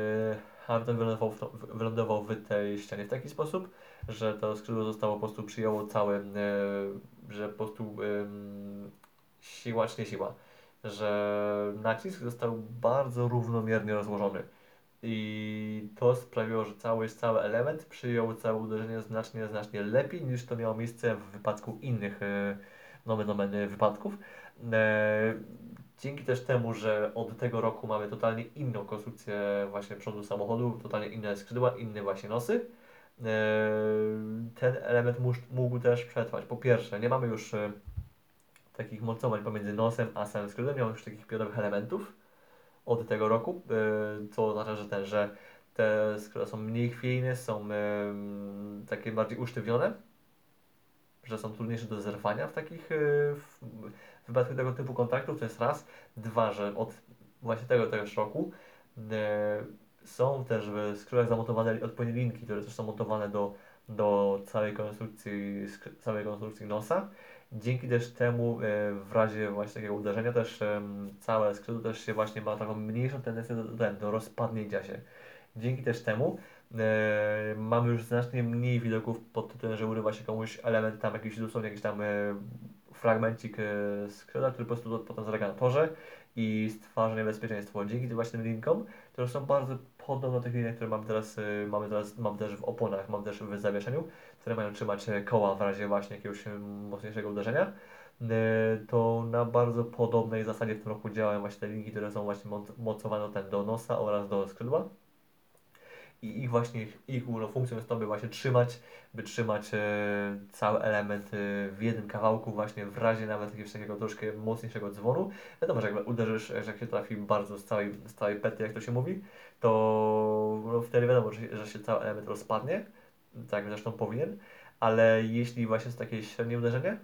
Hamilton wylądował w, wylądował w tej ścianie w taki sposób, że to skrzydło zostało po prostu przyjęło całe, że po prostu um, siła czy nie siła, że nacisk został bardzo równomiernie rozłożony. I to sprawiło, że cały, cały element przyjął całe uderzenie znacznie, znacznie lepiej niż to miało miejsce w wypadku innych nomen omen wypadków. Dzięki też temu, że od tego roku mamy totalnie inną konstrukcję właśnie przodu samochodu, totalnie inne skrzydła, inne właśnie nosy, ten element mógł też przetrwać. Po pierwsze, nie mamy już takich mocowań pomiędzy nosem a samym skrzydłem, nie mamy już takich pionowych elementów od tego roku, co oznacza, że, ten, że te skrzydła są mniej chwiejne, są takie bardziej usztywnione, że są trudniejsze do zerwania w takich w wypadku tego typu kontaktów, to jest raz. Dwa, że od właśnie tego też roku są też w skrzydłach zamontowane odpowiednie linki, które też są montowane do, do całej konstrukcji, całej konstrukcji nosa. Dzięki też temu w razie właśnie takiego uderzenia też całe skrzydło też się właśnie ma taką mniejszą tendencję do, do rozpadnięcia się. Dzięki też temu e, mamy już znacznie mniej widoków pod tytułem, że urywa się komuś element, tam jakiś dosłownie jakiś tam e, fragmencik e, skrzydła, który po prostu potem zalega na torze i stwarza niebezpieczeństwo. Dzięki tym właśnie linkom, które są bardzo podobne do tych linek, które mamy teraz, e, mamy teraz, mam też w oponach, mam też w zawieszeniu, które mają trzymać koła w razie właśnie jakiegoś mocniejszego uderzenia. To na bardzo podobnej zasadzie w tym roku działają właśnie te linki, które są właśnie mocowane ten do nosa oraz do skrzydła. I ich właśnie, ich, ich no, funkcją jest to, by właśnie trzymać, by trzymać e, cały element e, w jednym kawałku, właśnie w razie nawet jakiegoś takiego troszkę mocniejszego dzwonu. Wiadomo, że jak uderzysz, że jak się trafi bardzo z całej, z całej pety, jak to się mówi, to no, wtedy wiadomo, że, że się cały element rozpadnie, tak zresztą powinien, ale jeśli właśnie jest takie średnie uderzenie,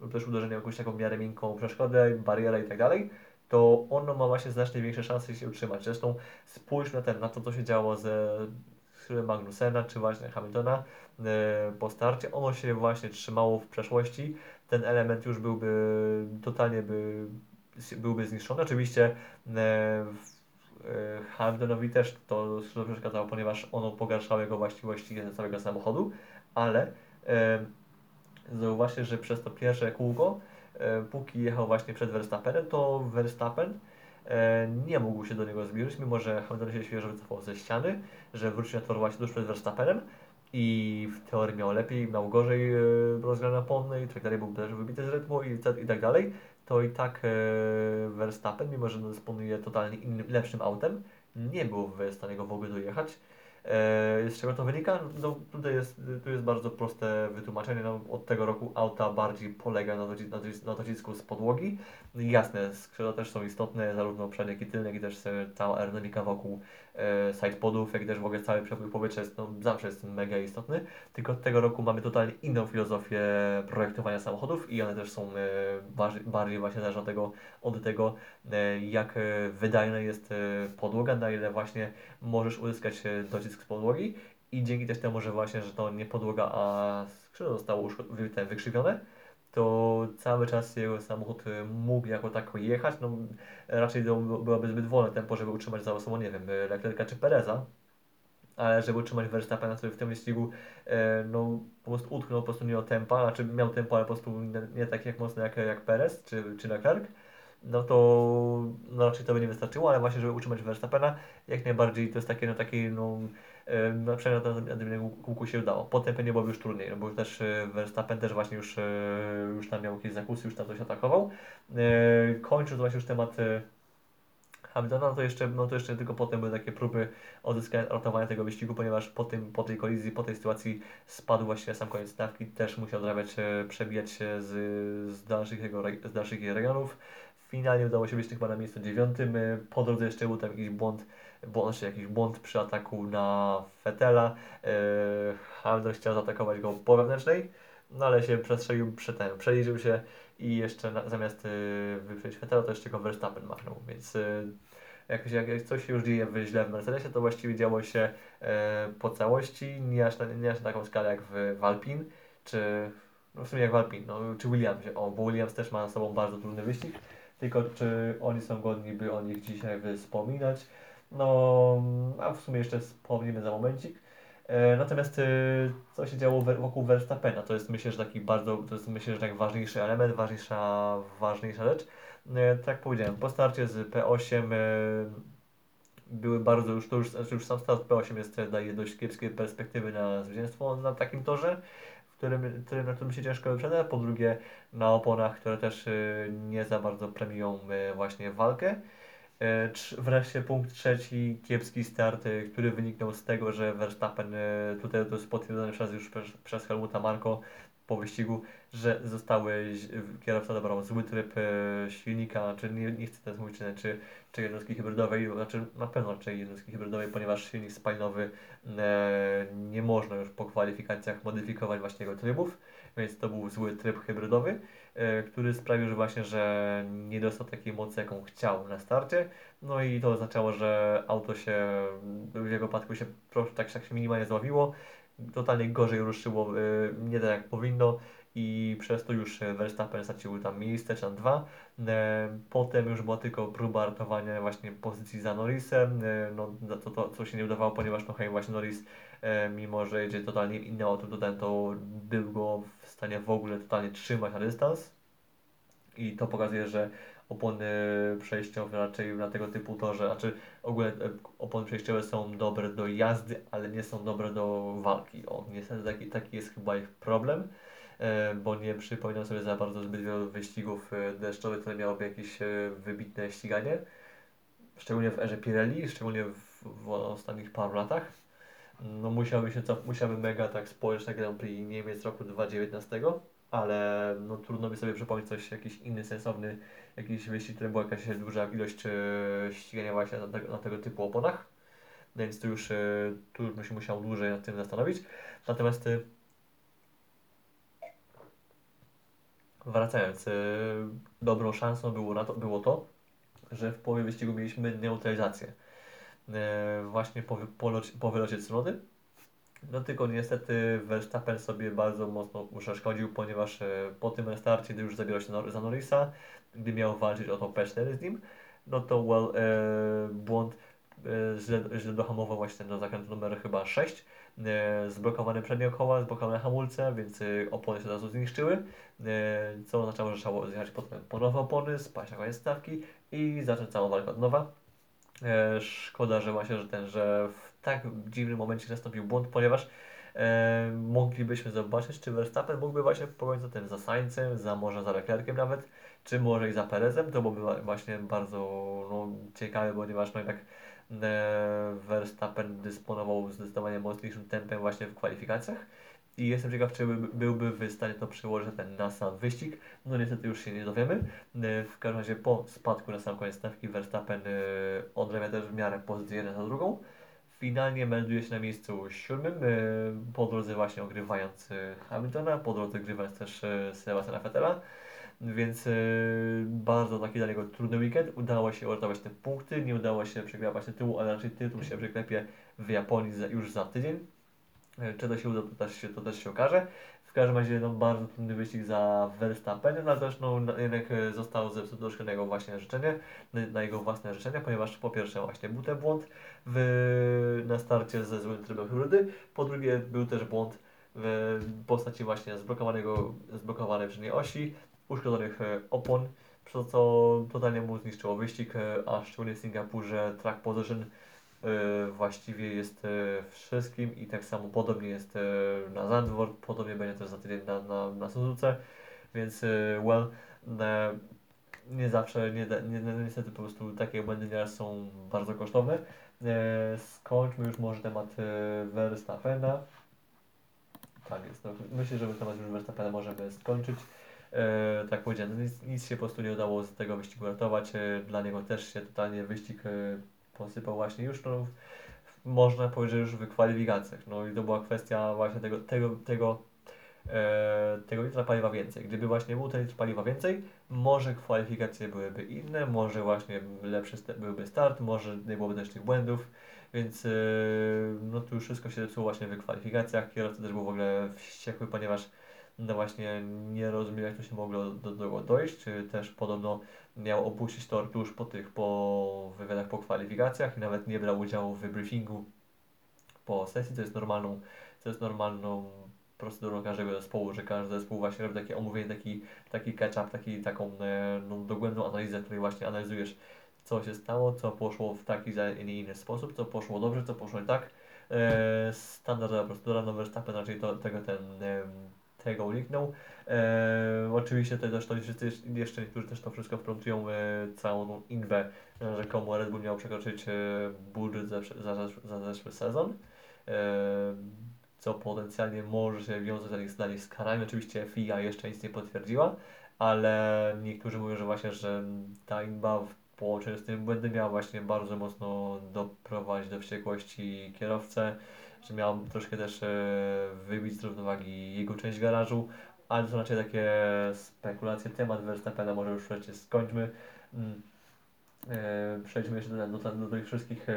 lub też uderzenie w jakąś taką w miarę miękką przeszkodę, barierę i tak dalej, to ono ma właśnie znacznie większe szanse się utrzymać. Zresztą spójrz na, ten, na to, co się działo ze skrzydłem Magnusena czy właśnie Hamiltona po starcie. Ono się właśnie trzymało w przeszłości. Ten element już byłby totalnie by, byłby zniszczony. Oczywiście Hamiltonowi też to skrzydło przeszkadzało, ponieważ ono pogarszało jego właściwości całego samochodu, ale zauważcie, że przez to pierwsze kółko póki jechał właśnie przed Verstappenem, to Verstappen e, nie mógł się do niego zbliżyć, mimo że Hamilton się świeżo wycofał ze ściany, że wrócił na tor właśnie tuż przed Verstappenem i w teorii miał lepiej, miał gorzej e, rozgrana ponny i tak dalej, był też wybity z rytmu i, i tak dalej, to i tak e, Verstappen, mimo że dysponuje totalnie innym, lepszym autem, nie był w stanie go w ogóle dojechać. Z czego to wynika? No, tutaj jest, tu jest bardzo proste wytłumaczenie. No, od tego roku auta bardziej polega na, docis- na, docis- na docisku z podłogi. Jasne, skrzydła też są istotne, zarówno przednie, jak i tylne, jak i też cała aerodynamika wokół e, sidepodów, jak i też w ogóle cały przepływ powietrza jest, no, zawsze jest mega istotny. Tylko od tego roku mamy totalnie inną filozofię projektowania samochodów i one też są e, bardziej, bardziej właśnie zależne od tego, od tego e, jak wydajna jest podłoga, na ile właśnie możesz uzyskać docisk z podłogi i dzięki też temu, że właśnie, że to nie podłoga, a skrzydło zostało już wykrzywione, to cały czas jego samochód mógł jako tak jechać, no raczej to byłoby zbyt wolne tempo, żeby utrzymać za sobą, nie wiem, Leclerca czy Pereza, ale żeby utrzymać Verstappena, który w tym wyścigu no po prostu utknął, po prostu nie o tempa, znaczy miał tempo, ale po prostu nie tak jak mocno jak, jak Perez czy, czy Leclerc, no to no raczej to by nie wystarczyło, ale właśnie, żeby utrzymać Verstappena, jak najbardziej to jest takie, no takie, no na przykład na tym kółku się udało. Potem pewnie byłoby już trudniej, no bo już też Verstappen też właśnie już, już tam miał jakieś zakusy, już tam coś atakował. Kończąc właśnie już temat Hamiltona, no to jeszcze, no to jeszcze tylko potem były takie próby odzyskania, ratowania tego wyścigu, ponieważ po, tym, po tej kolizji, po tej sytuacji spadł właśnie sam koniec stawki, też musiał odrabiać, przebijać się z, z dalszych jego z dalszych regionów. Finalnie udało się być chyba na miejscu dziewiątym. Po drodze jeszcze był tam jakiś błąd, błąd, jakiś błąd przy ataku na Vettela. Hamilton chciał zaatakować go po wewnętrznej, no ale się przestrzelił, przeliczył się i jeszcze na, zamiast wyprzedzić Vettela, to jeszcze go Verstappen machnął. Więc jak, jak coś się już dzieje źle w Mercedesie, to właściwie działo się po całości, nie aż na, nie aż na taką skalę jak w, w Alpine, czy no w sumie jak w Alpine, no, czy Williamsie, o, bo Williams też ma na sobą bardzo trudny wyścig. Tylko czy oni są godni, by o nich dzisiaj wspominać? No, a w sumie jeszcze wspomnimy za momencik. Natomiast co się działo wokół Verstappena, to jest myślę, że taki bardzo, to jest myślę, że tak ważniejszy element, ważniejsza, ważniejsza rzecz. Tak jak powiedziałem, po starcie z P osiem były bardzo już, to już, już sam start P osiem jest, daje dość kiepskie perspektywy na zwycięstwo na takim torze, w którym, na którym się ciężko wyprzedza, po drugie na oponach, które też nie za bardzo premiują właśnie walkę. Wreszcie punkt trzeci, kiepski start, który wyniknął z tego, że Verstappen, tutaj to jest potwierdzone przez, już przez Helmuta Marko po wyścigu, że zostały, kierowca dobrał zły tryb silnika, czy nie, nie chcę teraz mówić, czy, czy jednostki hybrydowej, znaczy na pewno czy jednostki hybrydowej, ponieważ silnik spalinowy e, nie można już po kwalifikacjach modyfikować właśnie jego trybów, więc to był zły tryb hybrydowy, e, który sprawił, że właśnie, że nie dostał takiej mocy, jaką chciał na starcie, no i to oznaczało, że auto się, w jego przypadku się tak, tak się minimalnie zławiło, totalnie gorzej ruszyło, nie tak jak powinno i przez to już Verstappen stracił tam miejsce, czy tam dwa. Potem już była tylko próba ratowania właśnie pozycji za Norrisem, no to, to co się nie udawało, ponieważ no hej, właśnie Norris, mimo że jedzie totalnie inne auto, to był go w stanie w ogóle totalnie trzymać na dystans i to pokazuje, że opony przejściowe raczej na tego typu torze, znaczy ogólnie opony przejściowe są dobre do jazdy, ale nie są dobre do walki. O, niestety taki, taki jest chyba ich problem, bo nie przypominam sobie za bardzo zbyt wielu wyścigów deszczowych, które miałoby jakieś wybitne ściganie, szczególnie w erze Pirelli, szczególnie w, w ostatnich paru latach. No musiałby się cof- musiałby mega tak spojrzeć na Grand Prix Niemiec roku dwa tysiące dziewiętnastego. Ale no, trudno mi sobie przypomnieć coś, jakiś inny sensowny, jakiś wyścig, który była jakaś duża ilość ścigania właśnie na, te, na tego typu oponach, więc tu już, tu już bym się musiał dłużej nad tym zastanowić. Natomiast wracając, dobrą szansą było, na to, było to, że w połowie wyścigu mieliśmy neutralizację właśnie po, po, locie, po wylocie Tsunody. No tylko niestety Verstappen sobie bardzo mocno przeszkodził, ponieważ po tym restarcie, gdy już zabierał się za Norrisa, gdy miał walczyć o to P cztery z nim, no to well, e, błąd e, źle, źle dohamował właśnie do zakrętu numer chyba sześć. E, zblokowane przednie koła, zblokowane hamulce, więc opony się od razu zniszczyły, e, co oznaczało, że trzeba zjechać potem po nowe opony, spaść na koniec stawki i zacząć całą walkę od nowa. E, szkoda, że właśnie, że ten, że w tak dziwnym momencie nastąpił błąd, ponieważ e, moglibyśmy zobaczyć, czy Verstappen mógłby właśnie pogonić za tym, za Sainzem, za może za Leclerciem nawet, czy może i za Perezem, to byłoby właśnie bardzo no, ciekawe, ponieważ no jednak e, Verstappen dysponował zdecydowanie mocniejszym tempem właśnie w kwalifikacjach i jestem ciekaw, czy by, byłby w stanie to przełożyć ten na sam wyścig, no niestety już się nie dowiemy. E, w każdym razie po spadku na sam koniec stawki Verstappen e, odrabia też w miarę pozycję jedną za drugą. Finalnie melduje się na miejscu siódmym, po drodze właśnie ogrywając Hamiltona, po drodze ogrywając też Sebastiana Vettela, więc bardzo taki dla niego trudny weekend. Udało się uratować te punkty, nie udało się przyklepać tytułu, ale raczej tytuł się przyklepie w Japonii już za tydzień. Czy to się uda, to też się, to też się okaże. W każdym razie no, bardzo trudny wyścig za Verstappenem, ale też no, jednak został zepsuty troszkę na jego własne życzenie, na, na jego własne życzenie, ponieważ po pierwsze właśnie był ten błąd w, na starcie ze złym trybem hybrydy, po drugie był też błąd w postaci właśnie zblokowanego, zblokowanej przedniej osi, uszkodzonych opon, przez co totalnie mu zniszczyło wyścig, a szczególnie w Singapurze track position właściwie jest wszystkim i tak samo podobnie jest na Zandvoort, podobnie będzie też za tydzień na, na, na Suzuce, więc well, nie zawsze, nie, nie, niestety po prostu takie błędy nieraz są bardzo kosztowne. Skończmy już może temat Verstappena. Tak jest, no, myślę, że temat już Verstappena możemy skończyć. Tak jak powiedziałem, nic, nic się po prostu nie udało z tego wyścigu ratować, dla niego też się totalnie wyścig posypał właśnie już, no, można powiedzieć, że już w kwalifikacjach. No i to była kwestia właśnie tego, tego, tego, e, tego litra paliwa więcej. Gdyby właśnie był ten litr paliwa więcej, może kwalifikacje byłyby inne, może właśnie lepszy st- byłby start, może nie byłoby też tych błędów, więc e, no tu już wszystko się zepsuło właśnie w kwalifikacjach. Kierowca też był w ogóle wściekły, ponieważ no właśnie nie rozumiem, jak to się mogło do tego dojść, czy też podobno miał opuścić tor tuż po tych, po wywiadach, po kwalifikacjach i nawet nie brał udziału w briefingu po sesji, to jest normalną, to jest normalną procedurą każdego zespołu, że każdy zespół właśnie robi takie omówienie, taki, taki catch-up, taki, taką no, dogłębną analizę, w której właśnie analizujesz, co się stało, co poszło w taki, a nie inny sposób, co poszło dobrze, co poszło nie tak. E, standardowa procedura, no Verstappen raczej to, tego, ten, e, tego uniknął. E, oczywiście tutaj też to jeszcze niektórzy też to wszystko wplątują, e, całą tą inwę, że rzekomo Red Bull miał przekroczyć e, budżet za, za, za zeszły sezon. E, co potencjalnie może się wiązać dla nich, dla nich z karami. Oczywiście F I A jeszcze nic nie potwierdziła, ale niektórzy mówią, że właśnie, że ta inba w połączeniu z tym błędem miała właśnie bardzo mocno doprowadzić do wściekłości kierowcę, że miał troszkę też e, wybić z równowagi jego część garażu, ale to są raczej takie spekulacje. Temat Verstappena może już wreszcie skończmy. Mm. E, przejdźmy jeszcze do, do, do tych wszystkich e,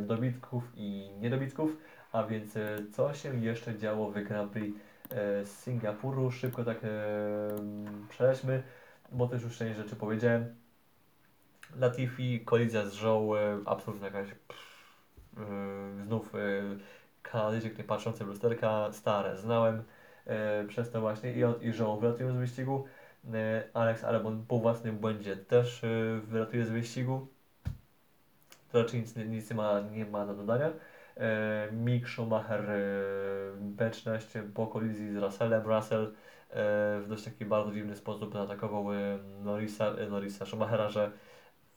dobitków i niedobitków. A więc co się jeszcze działo w Grand Prix e, z Singapuru? Szybko tak e, przeleśmy, bo też już część rzeczy powiedziałem. Latifi, kolizja z Zhou, e, absolutnie jakaś pff, e, znów e, Kanadyjczyk nie patrzący w lusterka, stare znałem, e, przez to właśnie i, i Zhou wylatują z wyścigu. E, Alex Albon po własnym błędzie też e, wylatuje z wyścigu, to raczej nic, nic nie, ma, nie ma do dodania. E, Mick Schumacher e, B czternaście po kolizji z Russellem. Russell e, w dość taki bardzo dziwny sposób zaatakował e, Norrisa, e, Norrisa Schumachera, że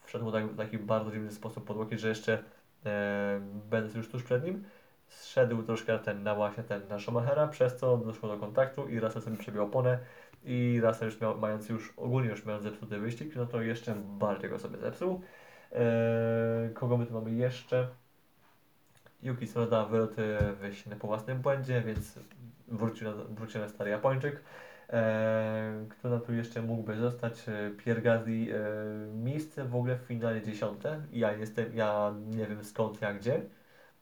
wszedł mu tak, w taki bardzo dziwny sposób pod łokieć, że jeszcze e, będąc już tuż przed nim, zszedł troszkę ten na łasie ten na Schumachera, przez co doszło do kontaktu i Russell sobie przebił oponę i Russell już miał, mając już ogólnie już miał zepsuty wyścig, no to jeszcze bardziej go sobie zepsuł. E, kogo my tu mamy jeszcze? Yuki Tsunoda wylot wyścig po własnym błędzie, więc wrócił na, wrócił na stary Japończyk. E, kto na tu jeszcze mógłby zostać? Pierre Gasly, e, miejsce w ogóle w finale dziesiąte. Ja jestem, ja nie wiem skąd, jak, gdzie,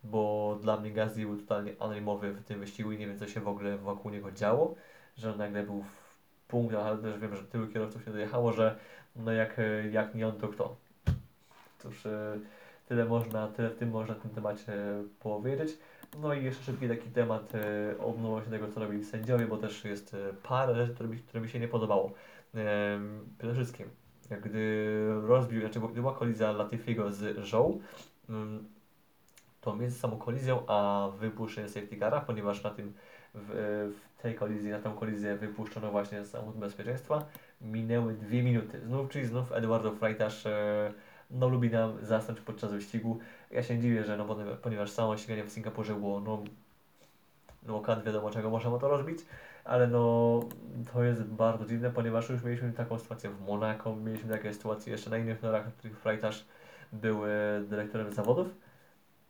bo dla mnie Gasly był totalnie anonimowy w tym wyścigu i nie wiem, co się w ogóle wokół niego działo, że on nagle był w punktach, ale też wiem, że tylu kierowców nie dojechało, że no jak, jak nie on, to kto? Cóż, e, Tyle można, tyle w tym można w tym temacie powiedzieć. No i jeszcze szybki taki temat e, odnośnie się tego, co robili sędziowie, bo też jest e, parę rzeczy, które mi, które mi się nie podobało. E, przede wszystkim, jak gdy rozbił, znaczy gdy była kolizja Latifiego z Zhou, m, to między samą kolizją a wypuszczeniem safety cara, ponieważ na tym, w, w tej kolizji, na tą kolizję wypuszczono właśnie samochód bezpieczeństwa, minęły dwie minuty. Znów, czyli znów Eduardo Freitas e, No lubi nam zasnąć podczas wyścigu. Ja się dziwię, że no ponieważ samo ściganie w Singapurze było, no, no kan wiadomo czego można mu to rozbić, ale no to jest bardzo dziwne, ponieważ już mieliśmy taką sytuację w Monako, mieliśmy takie sytuacje jeszcze na innych torach, na których Freitas był dyrektorem zawodów.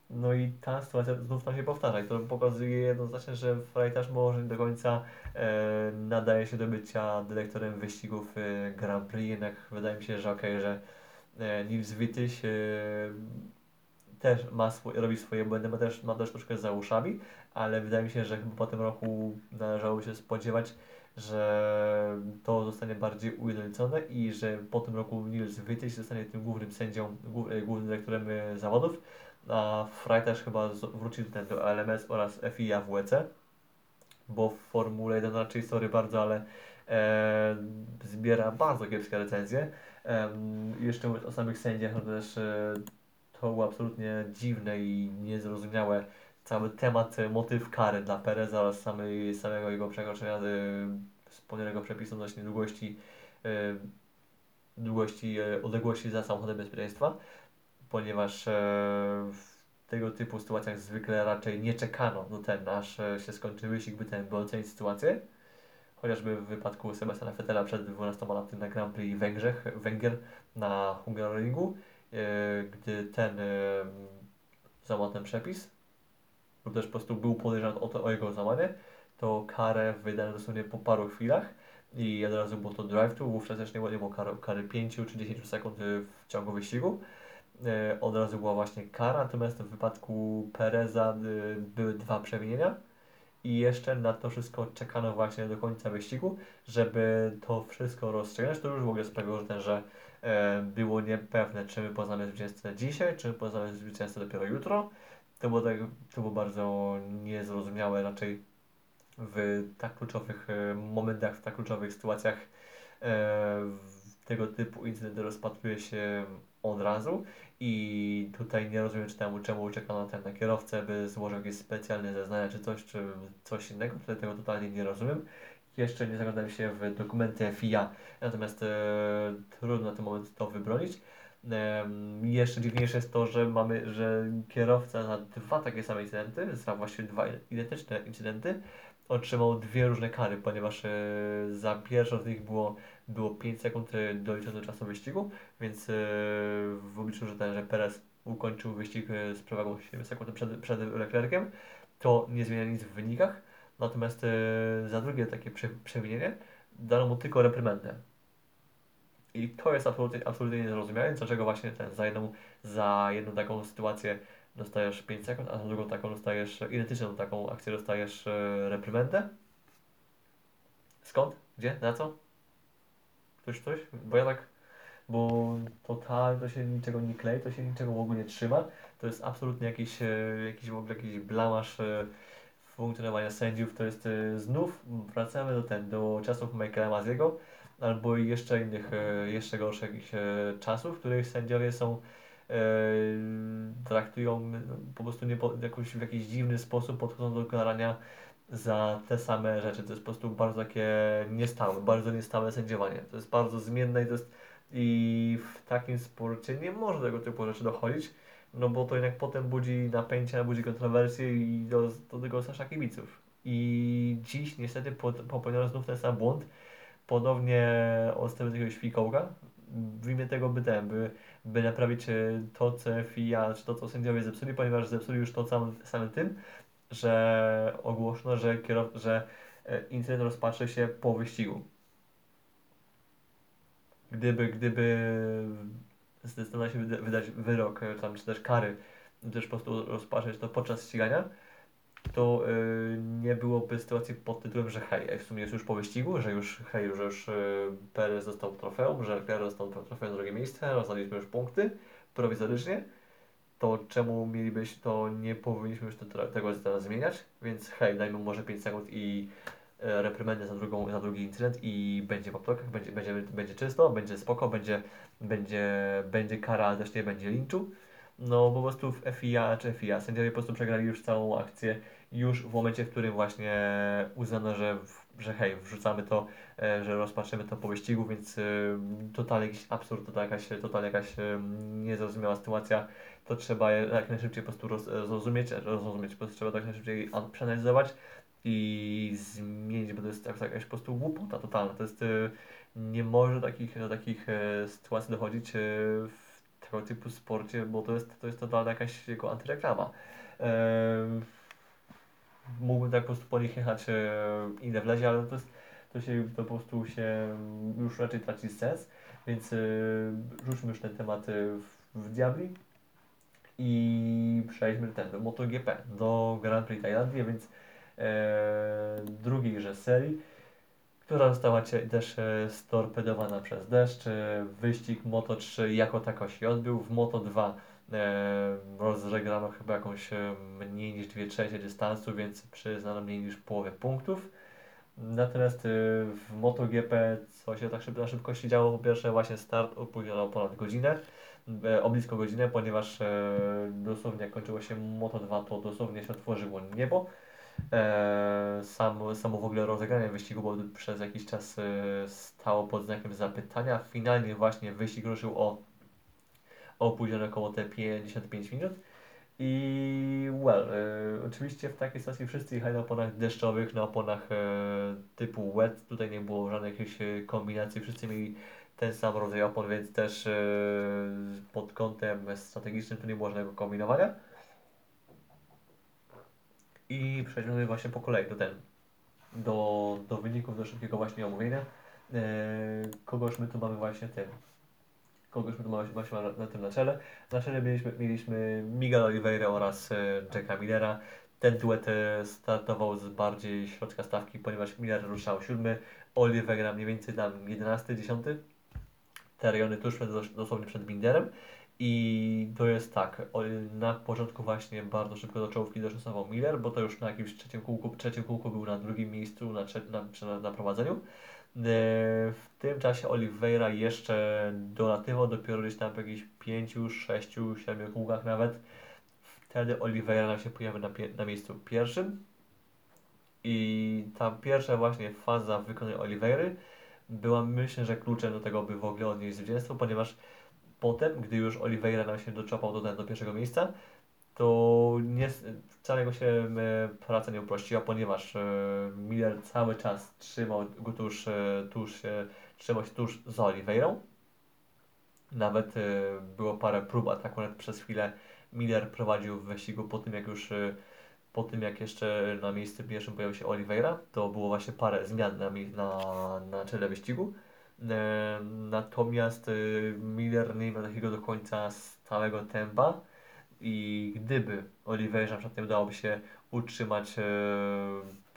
No i ta sytuacja znów tam się powtarza i to pokazuje jednoznacznie, że Freitas może nie do końca e, nadaje się do bycia dyrektorem wyścigów e, Grand Prix, jednak wydaje mi się, że okej, okay, że Nils Wityś e, też ma sw- robi swoje błędy, ma też, ma też troszkę za uszami, ale wydaje mi się, że chyba po tym roku należało się spodziewać, że to zostanie bardziej ujednolicone i że po tym roku Nils Wityś zostanie tym głównym sędzią, głó- głównym dyrektorem e, zawodów, a Freitas chyba z- wróci ten do L M S oraz F I A w W E C, bo w Formule jeden raczej, sorry bardzo, ale e, zbiera bardzo kiepskie recenzje. Um, jeszcze o samych sędziach, no też e, to było absolutnie dziwne i niezrozumiałe, cały temat e, motyw kary dla Pereza oraz samej, samego jego przekroczenia e, wspomnianego przepisu odnośnie długości, e, długości e, odległości za samochodem bezpieczeństwa, ponieważ e, w tego typu sytuacjach zwykle raczej nie czekano no ten, aż e, się skończy wyścig, by ten by ocenić sytuację. Chociażby w wypadku Sebastiana Vettela przed dwunastoma laty na Grand Prix Węgrzech, Węgier na Hungaroringu, yy, gdy ten yy, złamał ten przepis, lub też po prostu był podejrzany o, to, o jego złamanie, to karę wydano dosłownie po paru chwilach i od razu było to drive-thru, wówczas też nie było kary, kary pięć czy dziesięć sekund w ciągu wyścigu. Yy, od razu była właśnie kara, natomiast w wypadku Pereza yy, były dwa przewinienia. i jeszcze na to wszystko czekano właśnie do końca wyścigu, żeby to wszystko rozstrzygnąć. To już w ogóle sprawiło, że, ten, że e, było niepewne, czy my poznamy zwycięzcę dzisiaj, czy my poznamy zwycięzcę dopiero jutro. To było, tak, to było bardzo niezrozumiałe raczej w tak kluczowych e, momentach, w tak kluczowych sytuacjach. E, tego typu incydent rozpatruje się od razu i tutaj nie rozumiem czemu, czemu czekano ten na kierowcę, by złożył jakieś specjalne zeznania czy coś, czy coś innego. Tutaj tego totalnie nie rozumiem. Jeszcze nie zaglądam się w dokumenty F I A, natomiast e, trudno na ten moment to wybronić. E, jeszcze dziwniejsze jest to, że mamy, że kierowca za dwa takie same incydenty, za właściwie dwa identyczne incydenty, otrzymał dwie różne kary, ponieważ e, za pierwszą z nich było, było pięć sekund doliczone do czasu wyścigu, więc e, w obliczu, że ten, że Perez ukończył wyścig z przewagą siedem sekund przed, przed Leclerciem, to nie zmienia nic w wynikach, natomiast e, za drugie takie prze, przewinienie dano mu tylko reprymendę. I to jest absolutnie, absolutnie niezrozumiałe, dlaczego właśnie ten, za, jedną, za jedną taką sytuację dostajesz pięć sekund, a za drugą taką dostajesz, identyczną taką akcję dostajesz e, reprymendę. Skąd? Gdzie? Na co? Ktoś coś? Bo ja tak, bo totalnie to się niczego nie klei, to się niczego w ogóle nie trzyma. To jest absolutnie jakiś, e, jakiś w ogóle jakiś blamasz e, funkcjonowania sędziów. To jest e, znów, wracamy do ten, do czasów Michaela Masiego, albo jeszcze innych, e, jeszcze gorszych e, czasów, w których sędziowie są traktują po prostu nie po, jakoś, w jakiś dziwny sposób podchodzą do karania za te same rzeczy. To jest po prostu bardzo takie niestałe, bardzo niestałe sędziowanie. To jest bardzo zmienne i, to jest, i w takim sporcie nie może tego typu rzeczy dochodzić, no bo to jednak potem budzi napięcia, budzi kontrowersje i do, do tego strasza kibiców. I dziś niestety popełniono znów ten sam błąd, podobnie od strony tego świkołka, w imię tego by, ten, by, by naprawić to, co F I A, czy to, co sędziowie zepsuli, ponieważ zepsuli już to sam, samym tym, że ogłoszono, że, kierow... że incydent rozpatrzy się po wyścigu. Gdyby, gdyby zdecydowano się wydać wyrok, tam, czy też kary, też po prostu rozpatrzeć to podczas ścigania, to yy, nie byłoby sytuacji pod tytułem, że hej, w sumie jest już po wyścigu, że już hej, że już yy, Perez dostał trofeum, że Leclerc dostał trofeum na drugie miejsce, rozdaliśmy już punkty prowizorycznie, to czemu mielibyśmy, to nie powinniśmy już te, tego teraz zmieniać, więc hej, dajmy może pięć sekund i e, reprymendę za, drugą, za drugi incydent i będzie po ptokach, będzie, będzie, będzie czysto, będzie spoko, będzie, będzie, będzie kara, też nie będzie linczu. No po prostu w F I A czy F I A sędziowie po prostu przegrali już całą akcję już w momencie, w którym właśnie uznano, że, że hej, wrzucamy to, że rozpatrzymy to po wyścigu, więc totalnie jakiś absurd, totalnie jakaś, totalnie jakaś niezrozumiała sytuacja. To trzeba jak najszybciej po prostu roz, zrozumieć, rozumieć, po prostu trzeba tak najszybciej przeanalizować i zmienić, bo to jest jakaś po prostu głupota totalna. To jest, nie może takich, do takich sytuacji dochodzić w tego typu sporcie, bo to jest, to jest totalna jakaś jego antyreklama. Eee, mógłbym tak po prostu po nich jechać, e, ile wlezie, ale to, jest, to się to po prostu się już raczej traci sens, więc e, rzućmy już ten temat w, w diabli i przejdźmy ten, do MotoGP, do Grand Prix Tajlandii, więc e, drugiej grze serii, która została też storpedowana przez deszcz. Wyścig Moto trzy jako tako się odbył. W Moto dwa e, rozegrano chyba jakąś mniej niż dwie trzecie dystansu, więc przyznano mniej niż połowę punktów. Natomiast e, w MotoGP, co się tak szybko, na szybko się działo, po pierwsze właśnie start opóźniono o ponad godzinę, e, o blisko godzinę, ponieważ e, dosłownie jak kończyło się Moto dwa, to dosłownie się otworzyło niebo. E, sam, samo w ogóle rozegranie wyścigu, bo przez jakiś czas e, stało pod znakiem zapytania. Finalnie właśnie wyścig ruszył o opóźnione około te pięćdziesiąt pięć minut i well, e, oczywiście w takiej sytuacji wszyscy jechali na oponach deszczowych, na oponach e, typu wet, tutaj nie było żadnych jakichś kombinacji, wszyscy mieli ten sam rodzaj opon, więc też e, pod kątem strategicznym tu nie było żadnego kombinowania. I przejdźmy właśnie po kolei do, ten, do, do wyników, do szybkiego właśnie omówienia. Eee, kogoż my tu mamy właśnie tym, kogoż my tu mamy właśnie na, na tym na czele. Na czele mieliśmy, mieliśmy Miguel Oliveira oraz e, Jacka Millera. Ten duet startował z bardziej środka stawki, ponieważ Miller ruszał siódmy, Oliveira mniej więcej tam jedenasty, dziesiąty. Te rejony tuż przed, dosłownie przed Binderem. I to jest tak, na początku właśnie bardzo szybko do czołówki doszedł Miller, bo to już na jakimś trzecim kółku, trzecim kółku był na drugim miejscu na, na, na prowadzeniu. W tym czasie Oliveira jeszcze dolatywał, dopiero gdzieś tam po jakichś pięciu, sześciu, siedmiu kółkach nawet. Wtedy Oliveira nam się pojawił na, pie- na miejscu pierwszym. I ta pierwsza właśnie faza wykonania Oliveiry była, myślę, że kluczem do tego, by w ogóle odnieść zwycięstwo, ponieważ potem, gdy już Oliveira nam się doczopał do, do pierwszego miejsca, to nie, wcale go się praca nie uprościła, ponieważ e, Miller cały czas trzymał go tuż, tuż, trzymał się tuż za Oliveirą. Nawet e, było parę prób ataku, nawet przez chwilę Miller prowadził w wyścigu po tym, jak już po tym, jak jeszcze na miejscu pierwszym pojawił się Oliveira. To było właśnie parę zmian na, na, na czele wyścigu. E, natomiast e, Miller nie miał takiego do końca stałego tempa i gdyby Oliveira na przykład nie udałoby się utrzymać e,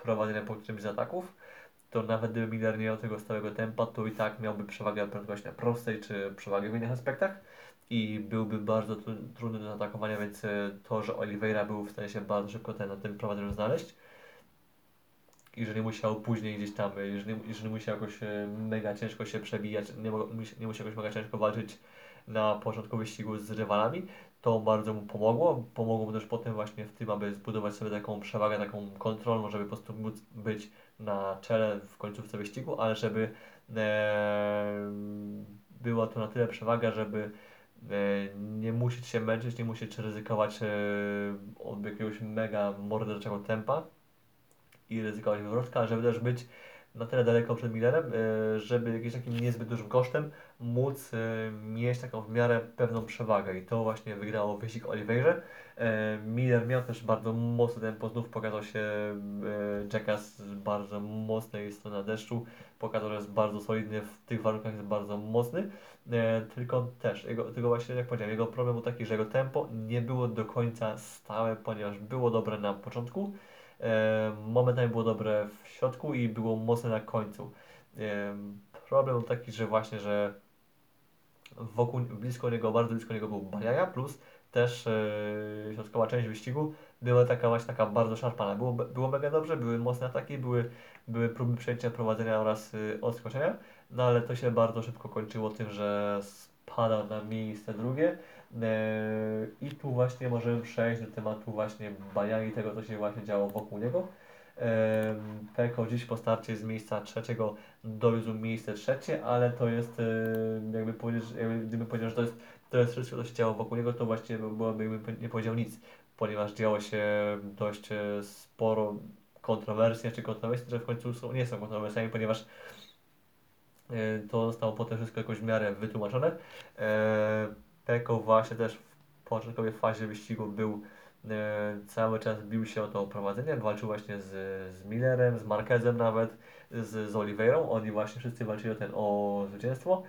prowadzenia po którymś z ataków, to nawet gdyby Miller nie miał tego stałego tempa, to i tak miałby przewagę prędkości na prostej czy przewagę w innych aspektach i byłby bardzo tu, trudny do atakowania, więc to, że Oliveira był w stanie się bardzo szybko ten, na tym prowadzeniu znaleźć i że nie musiał później gdzieś tam, że nie, że nie musiał jakoś mega ciężko się przebijać, nie, nie musiał jakoś mega ciężko walczyć na początku wyścigu z rywalami, to bardzo mu pomogło. Pomogło mu też potem właśnie w tym, aby zbudować sobie taką przewagę, taką kontrolną, żeby po prostu móc być na czele w końcówce wyścigu, ale żeby e, była to na tyle przewaga, żeby nie musieć się męczyć, nie musieć ryzykować od jakiegoś mega morderczego tempa i ryzykować wywrotka, żeby też być na tyle daleko przed Millerem, żeby jakimś takim niezbyt dużym kosztem móc mieć taką w miarę pewną przewagę i to właśnie wygrało wyścig Oliveirze. Miller miał też bardzo mocny tempo, znów pokazał się Jacka z bardzo mocnej strony deszczu, pokazał, że jest bardzo solidny, w tych warunkach jest bardzo mocny, tylko też, jego, tylko właśnie jak powiedziałem, jego problem był taki, że jego tempo nie było do końca stałe, ponieważ było dobre na początku, momentami było dobre w środku i było mocne na końcu. Problem był taki, że właśnie, że wokół, blisko niego, bardzo blisko niego był Bagnaia, plus też yy, środkowa część wyścigu była taka właśnie taka bardzo szarpana. Było, było mega dobrze, były mocne ataki, były, były próby przejęcia prowadzenia oraz yy, odskoczenia, no ale to się bardzo szybko kończyło tym, że spadał na miejsce drugie. I tu właśnie możemy przejść do tematu właśnie Bagnaia i tego, co się właśnie działo wokół niego. Pecco dziś po starcie z miejsca trzeciego dowiózł miejsce trzecie, ale to jest, jakby powiedzieć, gdybym powiedział, że to jest, to jest wszystko, co się działo wokół niego, to właśnie byłoby, jakbym nie powiedział nic, ponieważ działo się dość sporo kontrowersji, czy kontrowersji, które w końcu są, nie są kontrowersjami, ponieważ to zostało potem wszystko jakoś w miarę wytłumaczone. Pecco właśnie też w początkowej fazie wyścigu był e, cały czas bił się o to prowadzenie, walczył właśnie z, z Millerem, z Márquezem nawet, z, z Oliveirą. Oni właśnie wszyscy walczyli o, ten, o zwycięstwo.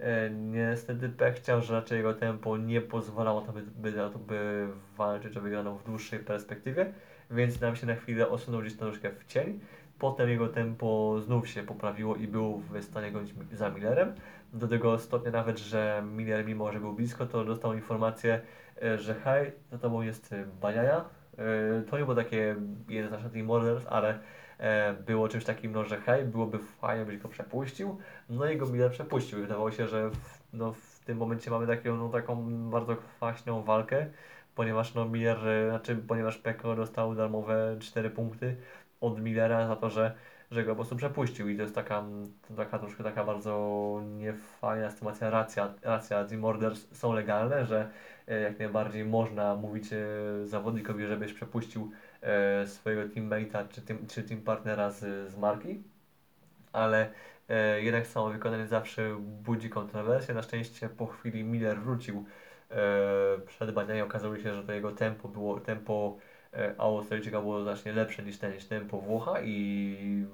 E, niestety Pecco chciał, że raczej jego tempo nie pozwalało to by, by, by walczyć o wygraną w dłuższej perspektywie, więc nam się na chwilę osunął gdzieś troszkę w cień. Potem jego tempo znów się poprawiło i był w stanie gonić za Millerem. Do tego stopnia nawet, że Miller, mimo że był blisko, to dostał informację, że hej, za tobą jest Bagnaia. To nie było takie jednoznaczne team orders, ale było czymś takim, no, że hej, byłoby fajnie, byś go przepuścił. No i go Miller przepuścił i wydawało się, że w, no, w tym momencie mamy taką, no, taką bardzo kwaśną walkę, ponieważ no, Miller, znaczy, ponieważ Pecco dostał darmowe cztery punkty od Millera za to, że, że go po prostu przepuścił i to jest taka, taka troszkę taka bardzo niefajna sytuacja, racja, racja, team orders są legalne, że jak najbardziej można mówić zawodnikowi, żebyś przepuścił swojego teammate'a czy, team, czy team partnera z, z marki, ale jednak samo wykonanie zawsze budzi kontrowersję. Na szczęście po chwili Miller wrócił przed Bagnaia i okazało się, że to jego tempo było tempo a Australijczyka było znacznie lepsze niż ten, niż ten po Włocha i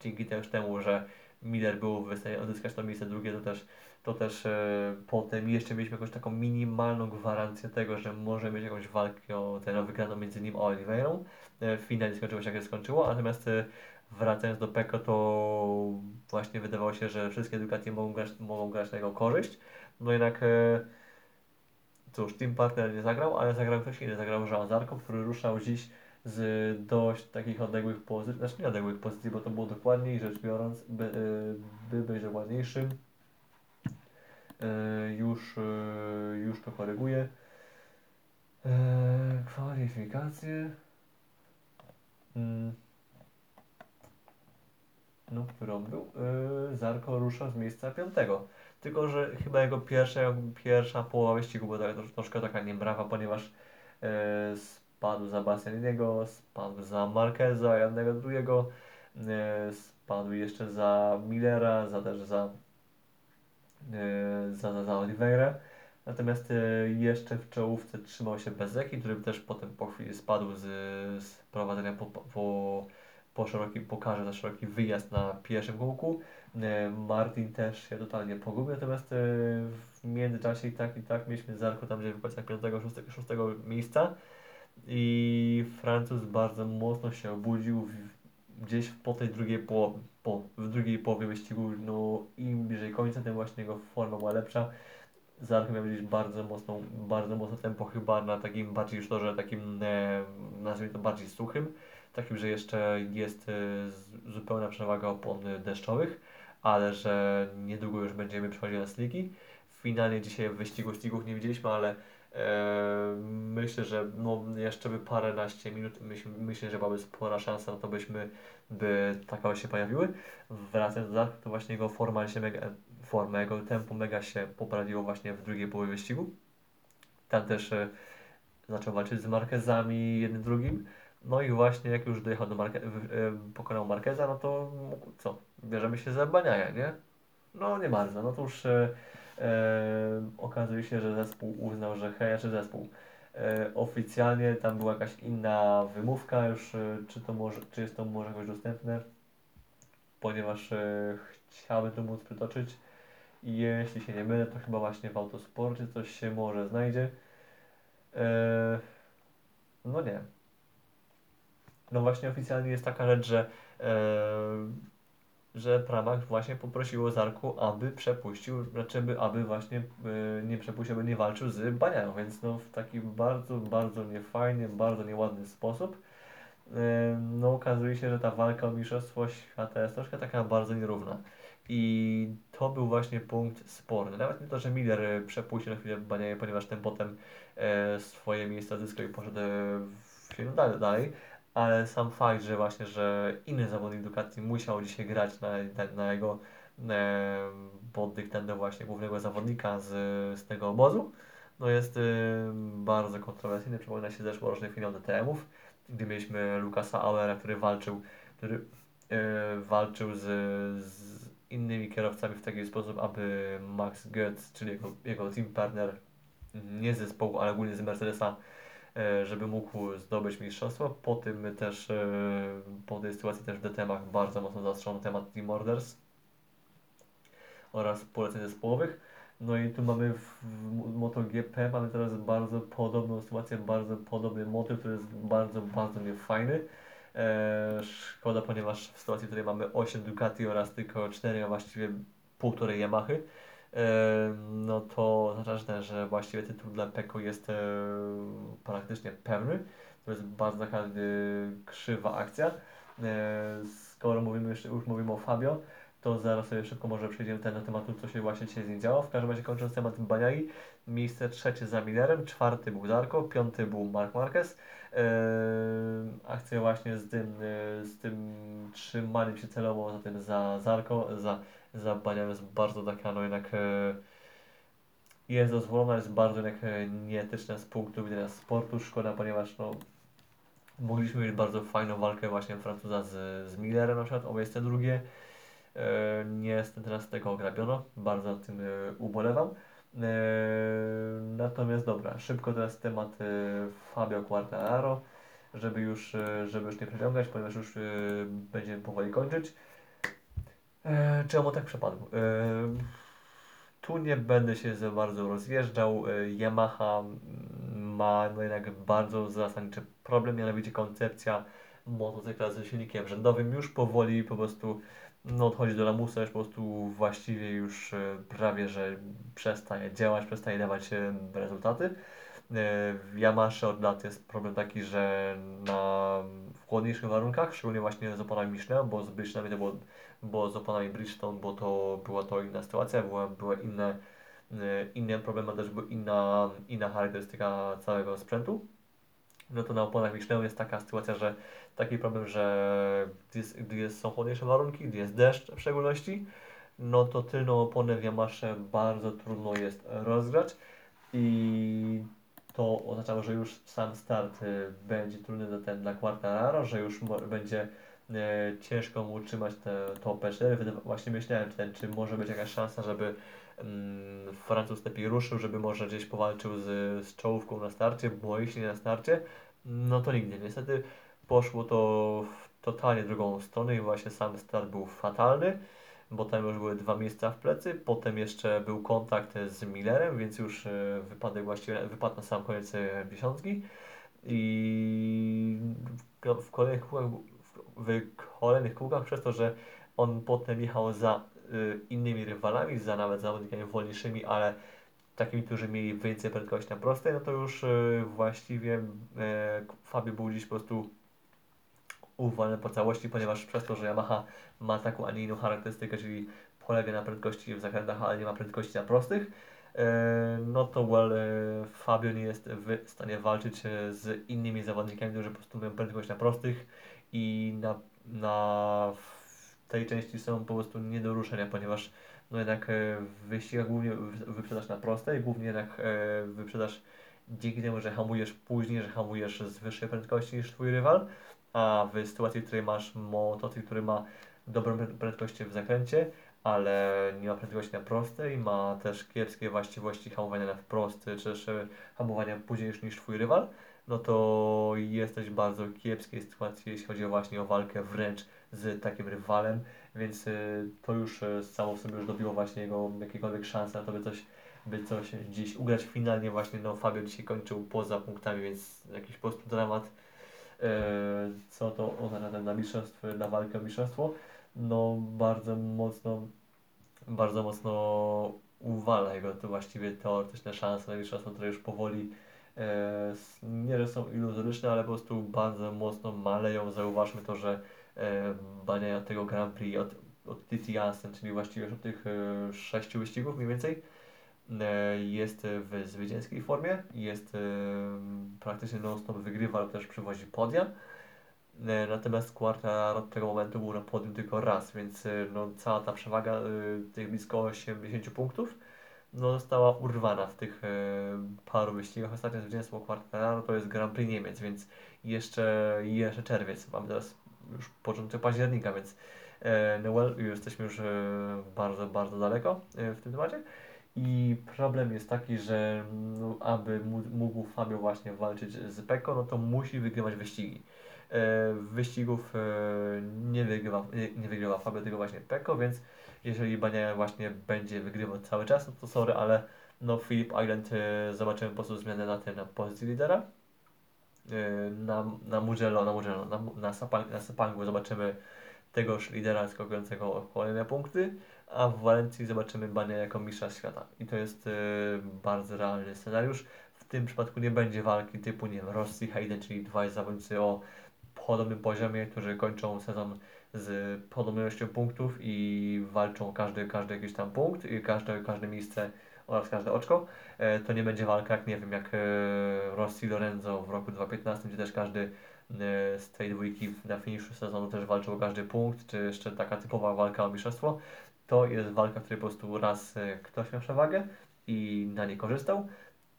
dzięki też temu, że Miller był w stanie odzyskać to miejsce drugie, to też to też e, potem jeszcze mieliśmy jakąś taką minimalną gwarancję tego, że może mieć jakąś walkę o tę wygraną między nim a Oliveirą. E, finalnie skończyło się jak się skończyło, natomiast e, wracając do Pecco, to właśnie wydawało się, że wszystkie Ducati mogą grać, mogą grać na jego korzyść. No jednak e, cóż, team partner nie zagrał, ale zagrał ktoś inny, zagrał Johann Zarco, który ruszał dziś z dość takich odległych pozycji, znaczy nie odległych pozycji, bo to było dokładniej rzecz biorąc, by, e, by być dokładniejszym. Yy, już, yy, już to koryguję. Yy, kwalifikacje. Yy. No, którą był? Yy, Zarco rusza z miejsca piątego. Tylko że chyba jego pierwsza, pierwsza połowa wyścigu była tak, troszkę taka niebrawa, ponieważ yy, spadł za Bastianiniego, spadł za Marqueza, jednego drugiego, yy, spadł jeszcze za Millera, za też za Za, za, za Oliveira. Natomiast jeszcze w czołówce trzymał się Bezeki, który też potem po chwili spadł z, z prowadzenia po, po, po, szeroki, po karze za szeroki wyjazd na pierwszym kółku. Martin też się totalnie pogubił, natomiast w międzyczasie i tak i tak mieliśmy Zarco tam gdzieś w końcach piątego, szóstego miejsca i Francuz bardzo mocno się obudził gdzieś po tej drugiej połowie. Po, w drugiej połowie wyścigu, no im bliżej końca, tym właśnie jego forma była lepsza. Zarco miał gdzieś bardzo mocno, bardzo mocno tempo chyba na takim bardziej już torze, takim e, nazwijmy to bardziej suchym, takim, że jeszcze jest e, zupełna przewaga opon deszczowych, ale że niedługo już będziemy przechodzić na sliki. Finalnie dzisiaj w wyścigu slików nie widzieliśmy, ale e, myślę, że no, jeszcze by paręnaście minut, myśl, myślę, że byłaby spora szansa na to, byśmy by takie się pojawiły. Wracając do Zarco, to właśnie jego forma, się mega, forma, jego tempo mega się poprawiło właśnie w drugiej połowie wyścigu. Tam też e, zaczął walczyć z Marquezami jednym drugim. No i właśnie jak już dojechał do Marque, e, pokonał Marqueza, no to co, bierzemy się za Bagnaia, nie? No nie bardzo, no to już e, e, okazuje się, że zespół uznał, że hej, czy zespół. Oficjalnie tam była jakaś inna wymówka już, czy, to może, czy jest to może jakoś dostępne, ponieważ e, chciałbym to móc przytoczyć i jeśli się nie mylę, to chyba właśnie w Autosporcie coś się może znajdzie. E, no nie. No właśnie oficjalnie jest taka rzecz, że, e, że Pramac właśnie poprosiło Zarco, aby przepuścił, znaczy by, aby właśnie e, nie przepuścił, by nie walczył z Bagnaią, więc no w taki bardzo, bardzo niefajny, bardzo nieładny sposób. E, no okazuje się, że ta walka o mistrzostwo świata jest troszkę taka bardzo nierówna. I to był właśnie punkt sporny. Nawet nie to, że Miller przepuścił na chwilę Bagnaię, ponieważ ten potem e, swoje miejsce zyskał i poszedł się dalej, dalej. Ale sam fakt, że właśnie, że inny zawodnik Ducati musiał dzisiaj grać na, na, na jego e, pod dyktando właśnie głównego zawodnika z, z tego obozu, no jest e, bardzo kontrowersyjny. Przypomina się zeszłoroczny finał D T M-ów, gdy mieliśmy Lukasa Auera, który walczył, który e, walczył z, z innymi kierowcami w taki sposób, aby Max Goetz, czyli jego, jego team partner, nie z zespołu, ale ogólnie z Mercedesa, żeby mógł zdobyć mistrzostwo. Po tym też, po tej sytuacji też w D T M-ach bardzo mocno zastrzono temat team orders oraz poleceń zespołowych. No i tu mamy w MotoGP, mamy teraz bardzo podobną sytuację, bardzo podobny motyw, który jest bardzo, bardzo niefajny. Szkoda, ponieważ w sytuacji, w której mamy osiem Ducati oraz tylko cztery, a właściwie półtorej Yamahy, no to znaczy, że właściwie tytuł dla Pecco jest e, praktycznie pewny. To jest bardzo taka e, krzywa akcja. E, skoro mówimy jeszcze, już mówimy o Fabio, to zaraz sobie szybko może przejdziemy ten, na tematu, co się właśnie dzisiaj z nim działo. W każdym razie kończąc temat Bagnaii, miejsce trzecie za Millerem, czwarty był Zarco, piąty był Marc Márquez. E, akcja właśnie z tym, e, z tym trzymaniem się celowo, zatem za Zarco, za Za Bagnaia jest bardzo taka, no jednak e, jest dozwolona, jest bardzo jednak e, nieetyczna z punktu widzenia sportu. Szkoda, ponieważ no, mogliśmy mieć bardzo fajną walkę właśnie Francuza z, z Millerem na przykład, o miejsce drugie. E, niestety teraz tego ograbiono, bardzo nad tym e, ubolewam. E, natomiast dobra, szybko teraz temat e, Fabio Quartararo, żeby już, e, żeby już nie przeciągać, ponieważ już e, będziemy powoli kończyć. Czemu tak przepadł? Tu nie będę się za bardzo rozjeżdżał. Yamaha ma no jednak bardzo zasadniczy problem, mianowicie koncepcja motocykla ze silnikiem rzędowym już powoli po prostu no, odchodzi do lamusa, już po prostu właściwie już prawie, że przestaje działać, przestaje dawać rezultaty. W Yamasze od lat jest problem taki, że na chłodniejszych warunkach, szczególnie właśnie z oponami Michelin, bo z Bridgestone to było, bo z oponami Bridgestone, bo to była to inna sytuacja, były, były inne, inne problemy, też była inna, inna charakterystyka całego sprzętu. No to na oponach Michelin jest taka sytuacja, że taki problem, że gdy, jest, gdy jest, są chłodniejsze warunki, gdy jest deszcz w szczególności, no to tylną oponę w Yamasze bardzo trudno jest rozgrać i to oznaczało, że już sam start y, będzie trudny dla, ten, dla Quartararo, że już mo- będzie y, ciężko mu utrzymać te, to P cztery. Wydawa- właśnie myślałem, czy, ten, czy może być jakaś szansa, żeby mm, Francuz lepiej ruszył, żeby może gdzieś powalczył z, z czołówką na starcie, bo jeśli nie na starcie, no to nigdy. Niestety poszło to w totalnie drugą stronę i właśnie sam start był fatalny, bo tam już były dwa miejsca w plecy, potem jeszcze był kontakt z Millerem, więc już wypadek właściwie wypadł na sam koniec dziesiątki i w kolejnych kółkach, w kolejnych kółkach przez to, że on potem jechał za innymi rywalami, za nawet zawodnikami wolniejszymi, ale takimi, którzy mieli więcej prędkości na prostej, no to już właściwie Fabio był dziś po prostu uwalny po całości, ponieważ przez to, że Yamaha ma taką, a nie inną charakterystykę, czyli polega na prędkości w zakrętach, ale nie ma prędkości na prostych, no to well, Fabio nie jest w stanie walczyć z innymi zawodnikami, którzy po prostu mają prędkość na prostych i na, na w tej części są po prostu nie do ruszenia, ponieważ no jednak w wyścigach głównie wyprzedasz na prostej, głównie jednak wyprzedasz dzięki temu, że hamujesz później, że hamujesz z wyższej prędkości niż twój rywal, a w sytuacji, w której masz motocykl, który ma dobrą prędkość w zakręcie, ale nie ma prędkości na prostej, ma też kiepskie właściwości hamowania na wprost, czy też hamowania później niż twój rywal, no to jesteś w bardzo kiepskiej sytuacji, jeśli chodzi właśnie o walkę wręcz z takim rywalem, więc to już samo w sobie już dobiło właśnie jego jakiekolwiek szansę na to, by coś, by coś dziś ugrać. Finalnie właśnie no Fabio dzisiaj kończył poza punktami, więc jakiś po prostu dramat. Co to oznacza na mistrzostwo, na walkę o mistrzostwo, no bardzo mocno, bardzo mocno uwala jego to właściwie teoretyczne szanse na mistrzostwo, które już powoli e, nie, że są iluzoryczne, ale po prostu bardzo mocno maleją. Zauważmy to, że e, Bagnaia od tego Grand Prix, od, od T T Jansen, czyli właściwie już od tych e, sześciu wyścigów mniej więcej, jest w zwycięskiej formie, jest y, praktycznie non-stop wygrywa, ale też przywozi podia. Y, natomiast Quartararo od tego momentu był na podium tylko raz, więc y, no, cała ta przewaga y, tych blisko osiemdziesięciu punktów no, została urwana w tych y, paru wyścigach. Ostatnie zwycięstwo Quartararo to jest Grand Prix Niemiec, więc jeszcze, jeszcze czerwiec, mamy teraz już początek października, więc y, no well, jesteśmy już y, bardzo, bardzo daleko y, w tym temacie. I problem jest taki, że no, aby mógł Fabio właśnie walczyć z Pecco, no to musi wygrywać wyścigi. E, wyścigów e, nie, wygrywa, nie, nie wygrywa Fabio, tylko właśnie Pecco, więc jeżeli Bagnaia właśnie będzie wygrywał cały czas, no to sorry, ale no Phillip Island e, zobaczymy po prostu zmianę na, na pozycji lidera. E, na, na Mugello, na, Mugello, na, na, Sepang, na Sepangu zobaczymy tegoż lidera skakującego o kolejne punkty, a w Walencji zobaczymy Bagnaia jako mistrza świata. I to jest y, bardzo realny scenariusz. W tym przypadku nie będzie walki typu, nie wiem, Rossi, Hayden, czyli dwaj zawodnicy o podobnym poziomie, którzy kończą sezon z podobną ilością punktów i walczą każdy, każdy jakiś tam punkt, i każde, każde miejsce oraz każde oczko. E, to nie będzie walka jak, nie wiem, jak e, Rossi, Lorenzo w roku dwa tysiące piętnastym, gdzie też każdy z tej dwójki na finiszu sezonu też walczył o każdy punkt, czy jeszcze taka typowa walka o mistrzostwo. To jest walka, w której po prostu raz ktoś miał przewagę i na niej korzystał,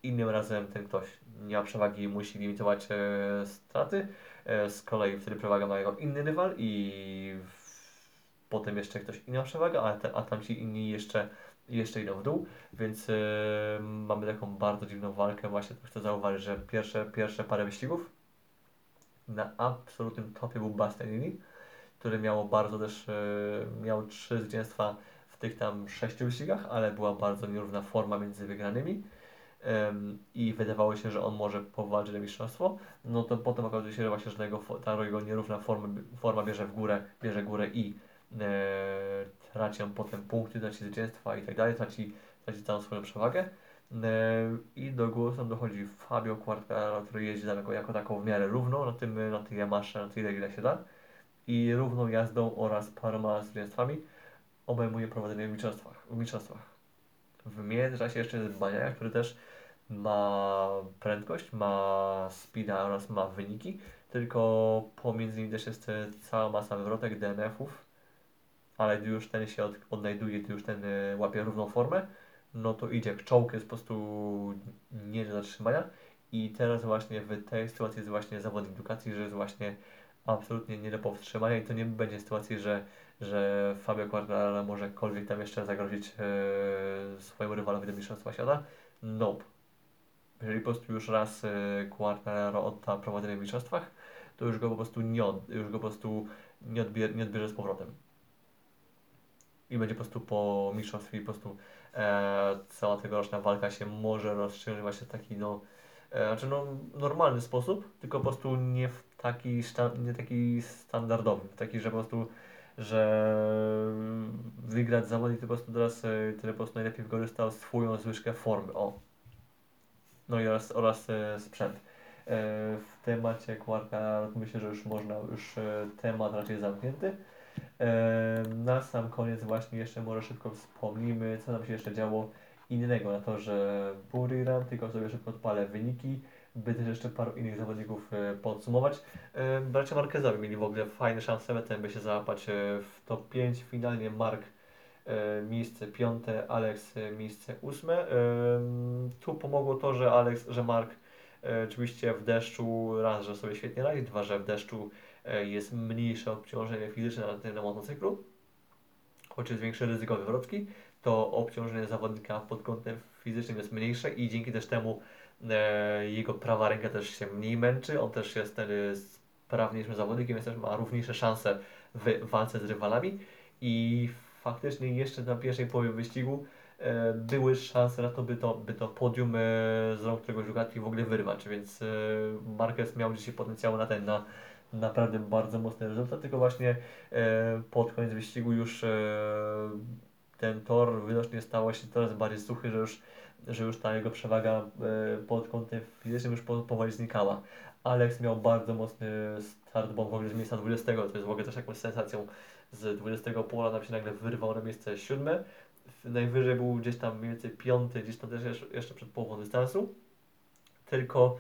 innym razem ten ktoś nie ma przewagi i musi limitować e, straty, e, z kolei wtedy przewaga ma jego inny rywal i w... potem jeszcze ktoś inny ma przewagę, a, te, a tamci inni jeszcze, jeszcze idą w dół, więc e, mamy taką bardzo dziwną walkę. Właśnie tu chcę zauważyć, że pierwsze, pierwsze parę wyścigów na absolutnym topie był Bastianini, który miał bardzo też, miał trzy zwycięstwa w w tych tam sześciu wyścigach, ale była bardzo nierówna forma między wygranymi um, i wydawało się, że on może powalczyć o mistrzostwo. No to potem okazuje się, że właśnie, że jego, ta jego nierówna forma, forma bierze w górę, bierze górę i e, traci on potem punkty, traci zwycięstwa i tak dalej, traci, traci całą swoją przewagę. I do głosu dochodzi Fabio Quartararo, który jeździ jako, jako taką w miarę równą na tym, na tej Yamasze, na tyle ile się da, i równą jazdą oraz paroma zwycięstwami obejmuje prowadzenie w mistrzostwach. W mistrzostwach. W międzyczasie jeszcze jest Bagnaia, który też ma prędkość, ma speeda oraz ma wyniki, tylko pomiędzy nimi też jest cała masa wywrotek, D N F-ów, ale gdy już ten się od, odnajduje, gdy już ten łapie równą formę, no to idzie jak czołg, jest po prostu nie do zatrzymania. I teraz właśnie w tej sytuacji jest właśnie zawodnik edukacji, że jest właśnie absolutnie nie do powstrzymania i to nie będzie sytuacji, że, że Fabio Quartararo może jakkolwiek tam jeszcze zagrozić e, swojemu rywalowi do mistrzostwa świata. Nope. Jeżeli po prostu już raz e, Quartararo odda prowadzenie w mistrzostwach, to już go po prostu nie, od, już go po prostu nie, odbier- nie odbierze z powrotem. I będzie po prostu po mistrzostwie po prostu e, cała tegoroczna walka się może rozstrzygnąć właśnie w taki no, e, znaczy no, normalny sposób, tylko po prostu nie w taki, nie taki standardowy, taki, że po prostu, że wygrać zawodnik, to po prostu teraz, który po prostu najlepiej wykorzystał swoją zwyżkę formy, o. No i oraz, oraz e, sprzęt. E, w temacie Quartararo myślę, że już można, już temat raczej zamknięty. Na sam koniec właśnie jeszcze może szybko wspomnimy, co nam się jeszcze działo innego na torze Buriram, tylko sobie szybko odpalę wyniki, by też jeszcze paru innych zawodników podsumować. Bracia Marquezowi mieli w ogóle fajne szanse metem, by się załapać w top pięć, finalnie Marc miejsce piąte, Alex miejsce ósme. Tu pomogło to, że Alex, że Marc oczywiście w deszczu raz, że sobie świetnie radzi, dwa, że w deszczu jest mniejsze obciążenie fizyczne na tym na motocyklu, choć jest większe ryzyko wywrotki, to obciążenie zawodnika pod kątem fizycznym jest mniejsze i dzięki też temu e, jego prawa ręka też się mniej męczy, on też jest wtedy sprawniejszym zawodnikiem, więc też ma równiejsze szanse w walce z rywalami i faktycznie jeszcze na pierwszej połowie wyścigu e, były szanse na to, by to, by to podium e, z rąk któregoś Ducati w ogóle wyrwać, więc e, Marquez miał dzisiaj potencjał na ten, na naprawdę bardzo mocny rezultat, tylko właśnie e, pod koniec wyścigu już e, ten tor widocznie stało się coraz bardziej suchy, że już, że już ta jego przewaga e, pod kątem fizycznym już po, powoli znikała. Alex miał bardzo mocny start, bo w ogóle z miejsca dwudziestego, to jest w ogóle też jakąś sensacją, z dwudziestego pola nam się nagle wyrwał na miejsce siódme, najwyżej był gdzieś tam mniej więcej piąty, gdzieś tam też jeszcze przed połową dystansu, tylko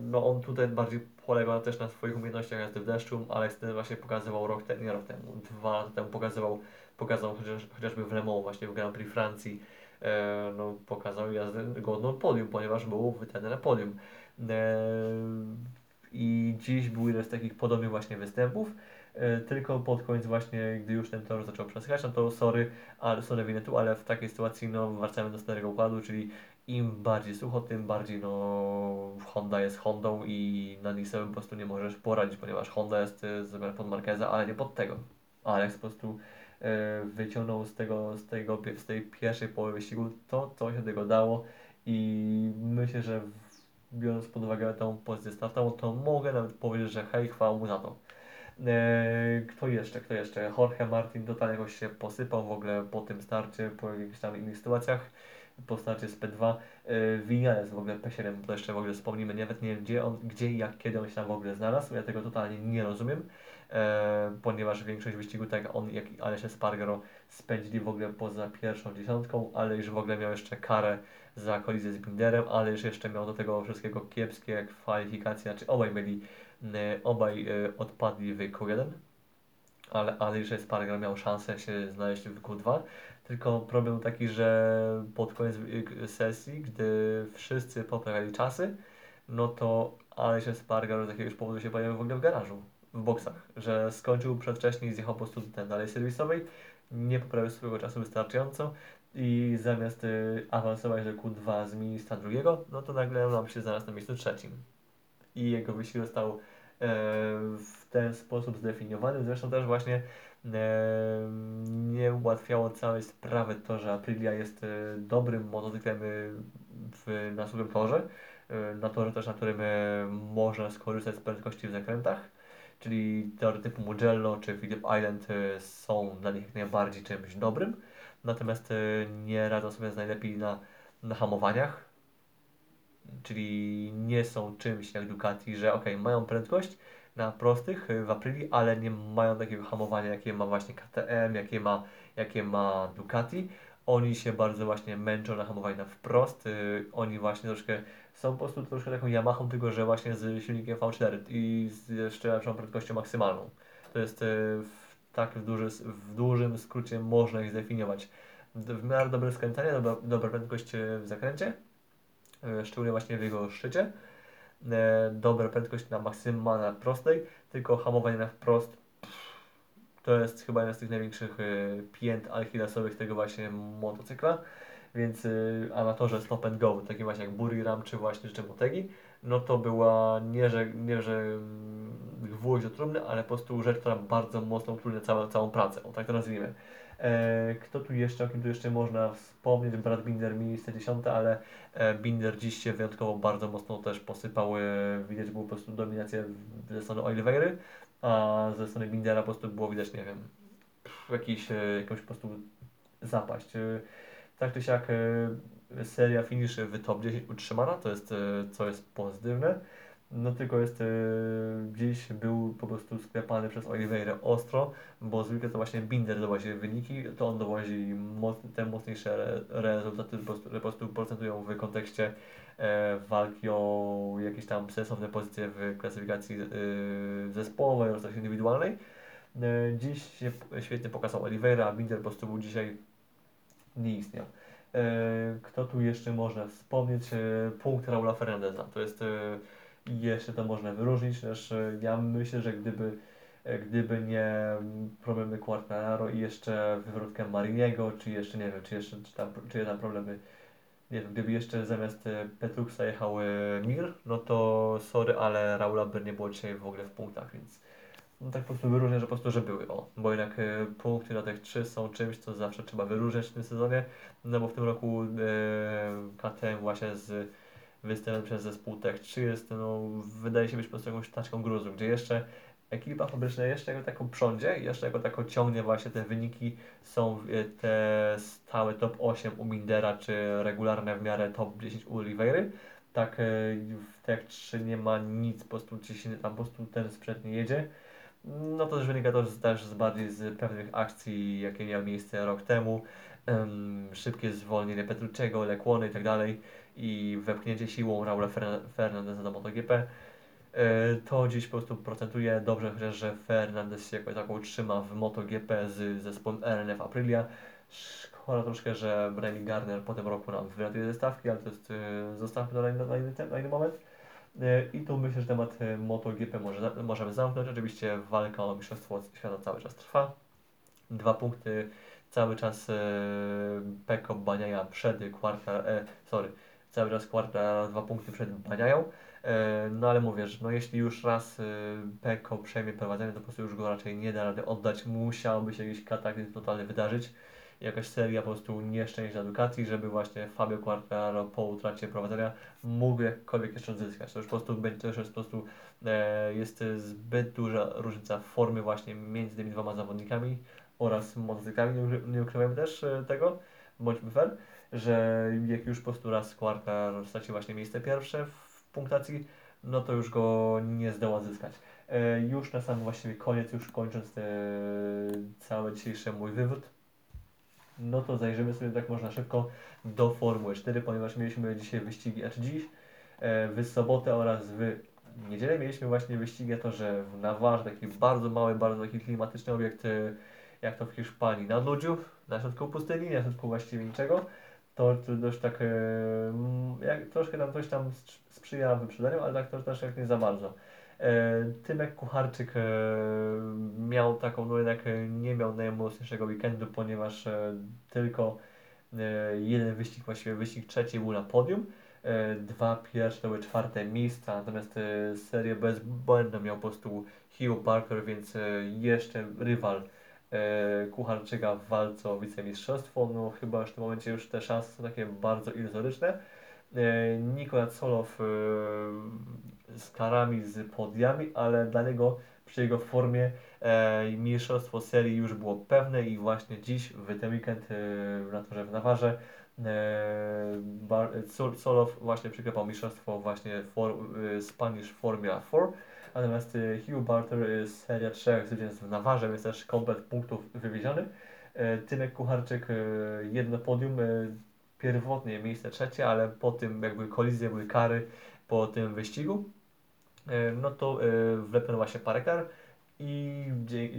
no on tutaj bardziej polegał też na swoich umiejętnościach jazdy w deszczu, ale wtedy właśnie pokazywał rok temu, nie rok temu, dwa lata temu pokazywał, pokazał chociaż, chociażby w Le Mans, właśnie w Grand Prix Francji, e, no pokazał jazdę godną podium, ponieważ był wytany na podium. E, I dziś był jeden z takich podobnych właśnie występów, e, tylko pod koniec właśnie, gdy już ten tor zaczął przesychać, no to sorry, ale sorry winetu, ale w takiej sytuacji no wracamy do starego układu, czyli im bardziej sucho, tym bardziej no, Honda jest Hondą i na nich sobie po prostu nie możesz poradzić, ponieważ Honda jest zrobiona pod Marqueza, ale nie pod tego. Alex po prostu e, wyciągnął z tego, z tego, z tej pierwszej połowy wyścigu to, co się tego dało i myślę, że biorąc pod uwagę tą pozycję startową, to mogę nawet powiedzieć, że hej, chwała mu za to. E, kto jeszcze? Kto jeszcze? Jorge Martin totalnie jakoś się posypał w ogóle po tym starcie, po jakichś tam innych sytuacjach. Po starcie z P dwa, yy, Vinales w ogóle P siedem, to jeszcze w ogóle wspomnimy, nawet nie wiem gdzie on, gdzie i jak, kiedy on się tam w ogóle znalazł, ja tego totalnie nie rozumiem, yy, ponieważ większość wyścigu, tak on jak i Aleix Espargaró spędzili w ogóle poza pierwszą dziesiątką, ale już w ogóle miał jeszcze karę za kolizję z Binderem, ale już jeszcze miał do tego wszystkiego kiepskie kwalifikacje, znaczy obaj mieli, yy, obaj yy, odpadli w Q jeden, ale Aleix Espargaró miał szansę się znaleźć w Q dwa, tylko problem taki, że pod koniec sesji, gdy wszyscy poprawiali czasy, no to Aleix Espargaró z jakiegoś powodu się pojawił w ogóle w garażu, w boksach, że skończył przedwcześnie i zjechał po prostu ten dalej serwisowej, nie poprawił swojego czasu wystarczająco i zamiast y, awansować do Q dwa z miejsca drugiego, no to nagle nam się znalazł na miejscu trzecim. I jego wyścig został e, w ten sposób zdefiniowany, zresztą też właśnie Nie ułatwiało całej sprawy to, że Aprilia jest dobrym motocyklem w, na swoim torze, na torze też, na którym można skorzystać z prędkości w zakrętach, czyli tory typu Mugello czy Phillip Island są dla nich najbardziej czymś dobrym, natomiast nie radzą sobie najlepiej na, na hamowaniach, czyli nie są czymś jak Ducati, że ok, mają prędkość na prostych w Aprilii, ale nie mają takiego hamowania, jakie ma właśnie K T M, jakie ma, jakie ma Ducati. Oni się bardzo właśnie męczą na hamowaniu na wprost. Oni właśnie troszkę są po prostu troszkę taką Yamahą, tylko że właśnie z silnikiem V cztery i z jeszcze lepszą prędkością maksymalną. To jest w, tak w, duży, w dużym skrócie można ich zdefiniować. W miarę dobre skręcanie, dobra, dobra prędkość w zakręcie, szczególnie właśnie w jego szczycie. Dobra prędkość na maksymalna prostej, tylko hamowanie na wprost pff, to jest chyba jedna z tych największych y, pięt achillesowych tego właśnie motocykla, więc y, a na torze stop and go, takie właśnie jak Buriram czy właśnie czy Motegi, no to była nie że, nie, że gwóźdź do trumny, ale po prostu rzecz, która bardzo mocno utrudnia całą, całą pracę, o tak to nazwijmy. Kto tu jeszcze, o kim tu jeszcze można wspomnieć? Brad Binder, miejsce dziesiąte, ale Binder dziś się wyjątkowo bardzo mocno też posypał. Widać było po prostu dominację ze strony Oliveiry, a ze strony Bindera po prostu było widać, nie wiem, jakiś, jakąś po prostu zapaść. Tak czy siak seria finiszy w top dziesięć utrzymana, to jest, co jest pozytywne. No tylko jest, gdzieś był po prostu sklepany przez Oliveirę ostro, bo zwykle to właśnie Binder dowozi wyniki, to on dowozi mocne, te mocniejsze re, rezultaty, które po prostu procentują w kontekście e, walki o jakieś tam sensowne pozycje w klasyfikacji e, zespołowej oraz indywidualnej. E, dziś się świetnie pokazał Oliveira, a Binder po prostu był dzisiaj nie istniał. E, kto tu jeszcze można wspomnieć? E, punkt Raula Fernandeza. To jest... E, I jeszcze to można wyróżnić, też ja myślę, że gdyby, gdyby nie problemy Quartararo i jeszcze wywrotkę Mariniego, czy jeszcze, nie wiem, czy jeszcze czy tam, czy tam problemy, nie wiem, gdyby jeszcze zamiast Petruxa jechał Mir, no to sorry, ale Raula by nie było dzisiaj w ogóle w punktach, więc no tak po prostu wyróżnię, że po prostu, że były, o, bo jednak punkty na tych trzy są czymś, co zawsze trzeba wyróżniać w tym sezonie, no bo w tym roku K T M właśnie z występem przez zespół Tech trzy jest, no, wydaje się być po prostu jakąś taczką gruzu, gdzie jeszcze ekipa fabryczna jeszcze jako taką prządzie, jeszcze jako taką ciągnie właśnie te wyniki, są te stałe top osiem u Bindera, czy regularne w miarę top dziesięć u Oliveiry. Tak w Tech trzy nie ma nic, po prostu ciśnienie tam, po prostu ten sprzęt nie jedzie. No to też wynika to też z bardziej z pewnych akcji, jakie miały miejsce rok temu. Um, szybkie zwolnienie Petrucciego, Lecuony i tak dalej, i wepchnięcie siłą Raula Fernandeza do MotoGP. To dziś po prostu procentuje dobrze, chociaż że Fernandez się jakoś taką trzyma w MotoGP z zespołem R N F Aprilia. Szkoda troszkę, że Remy Gardner po tym roku nam wylatuje ze stawki, ale to jest, zostawmy to na, na, na, na inny moment. I tu myślę, że temat MotoGP może, możemy zamknąć. Oczywiście walka o mistrzostwo świata cały czas trwa. Dwa punkty cały czas Pecco Bagnaia przed Quartararo, e, sorry, cały czas Quartararo dwa punkty przed Bagniają, e, no ale mówię, że no jeśli już raz e, Pecco przejmie prowadzenie, to po prostu już go raczej nie da rady oddać, musiałby się jakiś kataklizm totalny wydarzyć, jakaś seria po prostu nieszczęść dla Ducati, żeby właśnie Fabio Quartararo po utracie prowadzenia mógł jakkolwiek jeszcze odzyskać. To już po prostu będzie, to już jest po prostu e, jest zbyt duża różnica formy właśnie między tymi dwoma zawodnikami oraz motocyklami, nie, nie ukrywajmy też tego, bądźmy fair, że jak już po prostu raz Quartararo straci właśnie miejsce pierwsze w punktacji, no to już go nie zdoła zyskać. E, już na sam właściwie koniec, już kończąc te, cały dzisiejszy mój wywód, no to zajrzymy sobie tak można szybko do Formuły cztery, ponieważ mieliśmy dzisiaj wyścigi, a czy dziś, e, w sobotę oraz w niedzielę mieliśmy właśnie wyścigi, a to, że w Navarze, taki bardzo mały, bardzo taki klimatyczny obiekt, e, jak to w Hiszpanii, na odludziu, na środku pustyni, na środku właściwie niczego, to, to dość tak, e, jak, troszkę nam coś tam sprzyja wyprzedzeniu, ale tak to też jak nie za bardzo. E, Tymek Pucharczyk e, miał taką, no jednak nie miał najmocniejszego weekendu, ponieważ e, tylko e, jeden wyścig, właściwie wyścig trzeci był na podium, e, dwa pierwsze to były czwarte miejsca, natomiast e, serię bezbłędną miał po prostu Hugh Barter, więc e, jeszcze rywal Pucharczyka w walce o wicemistrzostwo. No chyba już w tym momencie już te szanse są takie bardzo iluzoryczne. Nikola Tsolov z karami, z podiami, ale dla niego przy jego formie mistrzostwo serii już było pewne i właśnie dziś, w ten weekend na torze w Nawarze Tsolov właśnie przyklepał mistrzostwo właśnie for, Spanish Formula cztery, natomiast Hugh Barter z seria trzech zwycięstw w Nawarze, więc też komplet punktów wywieziony. Tymek Pucharczyk jedno podium, pierwotnie miejsce trzecie, ale po tym jakby kolizje, były kary po tym wyścigu, no to wlepiono właśnie parę kar i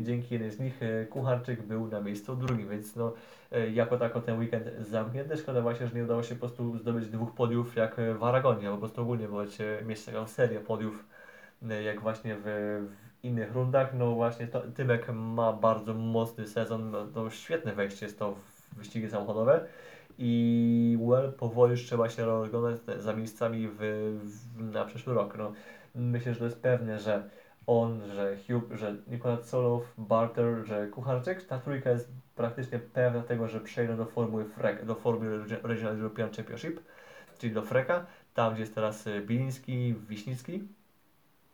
dzięki jednej z nich Pucharczyk był na miejscu drugim, więc no jako tako ten weekend zamknięty. Szkoda właśnie, że nie udało się po prostu zdobyć dwóch podiów jak w Aragonie, albo po prostu ogólnie mieć taką serię podiów jak właśnie w, w innych rundach. No właśnie to, Tymek ma bardzo mocny sezon, no, no świetne wejście jest to w wyścigi samochodowe. I well, powoli już trzeba się rozglądać za miejscami w, w, na przyszły rok. No, myślę, że to jest pewne, że on, że Hugh, że Nikola Tsolov, Barter, że Pucharczyk. Ta trójka jest praktycznie pewna tego, że przejdą do formuły F R E C, do formuły Regional European Championship, czyli do F R E C a, tam gdzie jest teraz Biliński, Wiśnicki.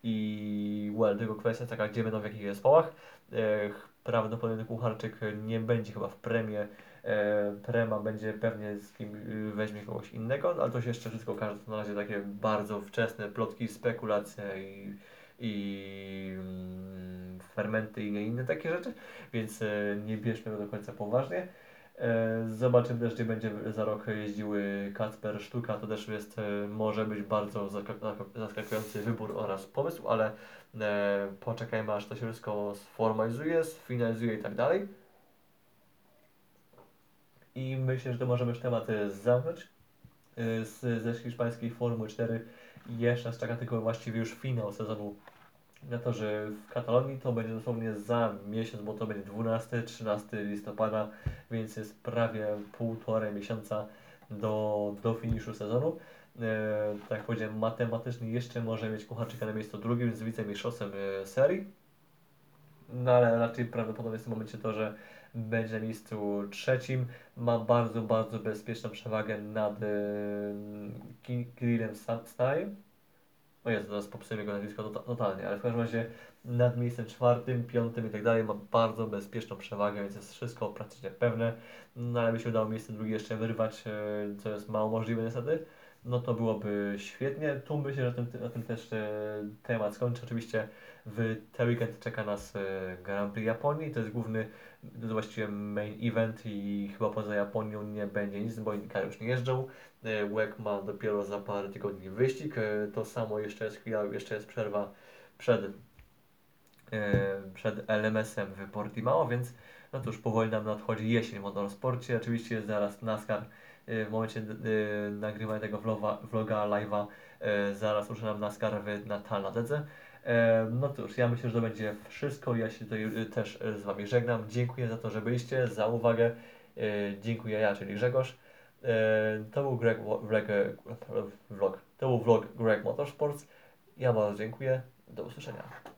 I well, tylko kwestia jest taka, gdzie będą w jakich zespołach. Ech, prawdopodobnie Pucharczyk nie będzie chyba w premie. Prema będzie pewnie z kim weźmie kogoś innego, ale to się jeszcze wszystko okaże. To na razie takie bardzo wczesne plotki, spekulacje i, i fermenty i inne takie rzeczy, więc nie bierzmy go do końca poważnie. Zobaczymy też, gdzie będzie za rok jeździły Kacper Sztuka, to też jest, może być bardzo zaskakujący wybór oraz pomysł, ale poczekajmy, aż to się wszystko sformalizuje, sfinalizuje i tak dalej. I myślę, że to możemy już temat zamknąć. Z, ze hiszpańskiej Formuły cztery jeszcze nas czeka tylko właściwie już finał sezonu na torze w Katalonii. To będzie dosłownie za miesiąc, bo to będzie dwunastego do trzynastego listopada, więc jest prawie półtora miesiąca do, do finiszu sezonu. E, tak jak powiedziałem, matematycznie jeszcze może mieć Pucharczyka na miejscu drugim z wicemistrzostwem serii. No ale raczej prawdopodobnie jest w tym momencie to, że będzie na miejscu trzecim. Ma bardzo, bardzo bezpieczną przewagę nad yy, Kirillem Sampsnajem. O Jezu, teraz popsuję jego nazwisko to, totalnie, ale w każdym razie nad miejscem czwartym, piątym i tak dalej ma bardzo bezpieczną przewagę, więc jest wszystko praktycznie pewne. No ale by się udało miejsce drugie jeszcze wyrwać, yy, co jest mało możliwe niestety, no to byłoby świetnie. Tu myślę, że ten, na tym też yy, temat skończy. Oczywiście w ten weekend czeka nas yy, Grand Prix Japonii, to jest główny, to jest właściwie main event i chyba poza Japonią nie będzie nic, bo Indyka już nie jeżdżą. U E K ma dopiero za parę tygodni wyścig, to samo jeszcze jest chwila, jeszcze jest przerwa przed, przed L M S em w Portimao, więc no cóż, powoli nam nadchodzi jesień w motorsporcie. Oczywiście jest zaraz NASCAR, w momencie nagrywania tego vloga, vloga live'a, zaraz ruszy nam NASCAR na Talladega. No cóż, ja myślę, że to będzie wszystko. Ja się tutaj też z Wami żegnam. Dziękuję za to, że byliście, za uwagę. Dziękuję ja, czyli Grzegorz. To był Greg, Greg, vlog. To był vlog Greg Motorsports. Ja bardzo dziękuję. Do usłyszenia.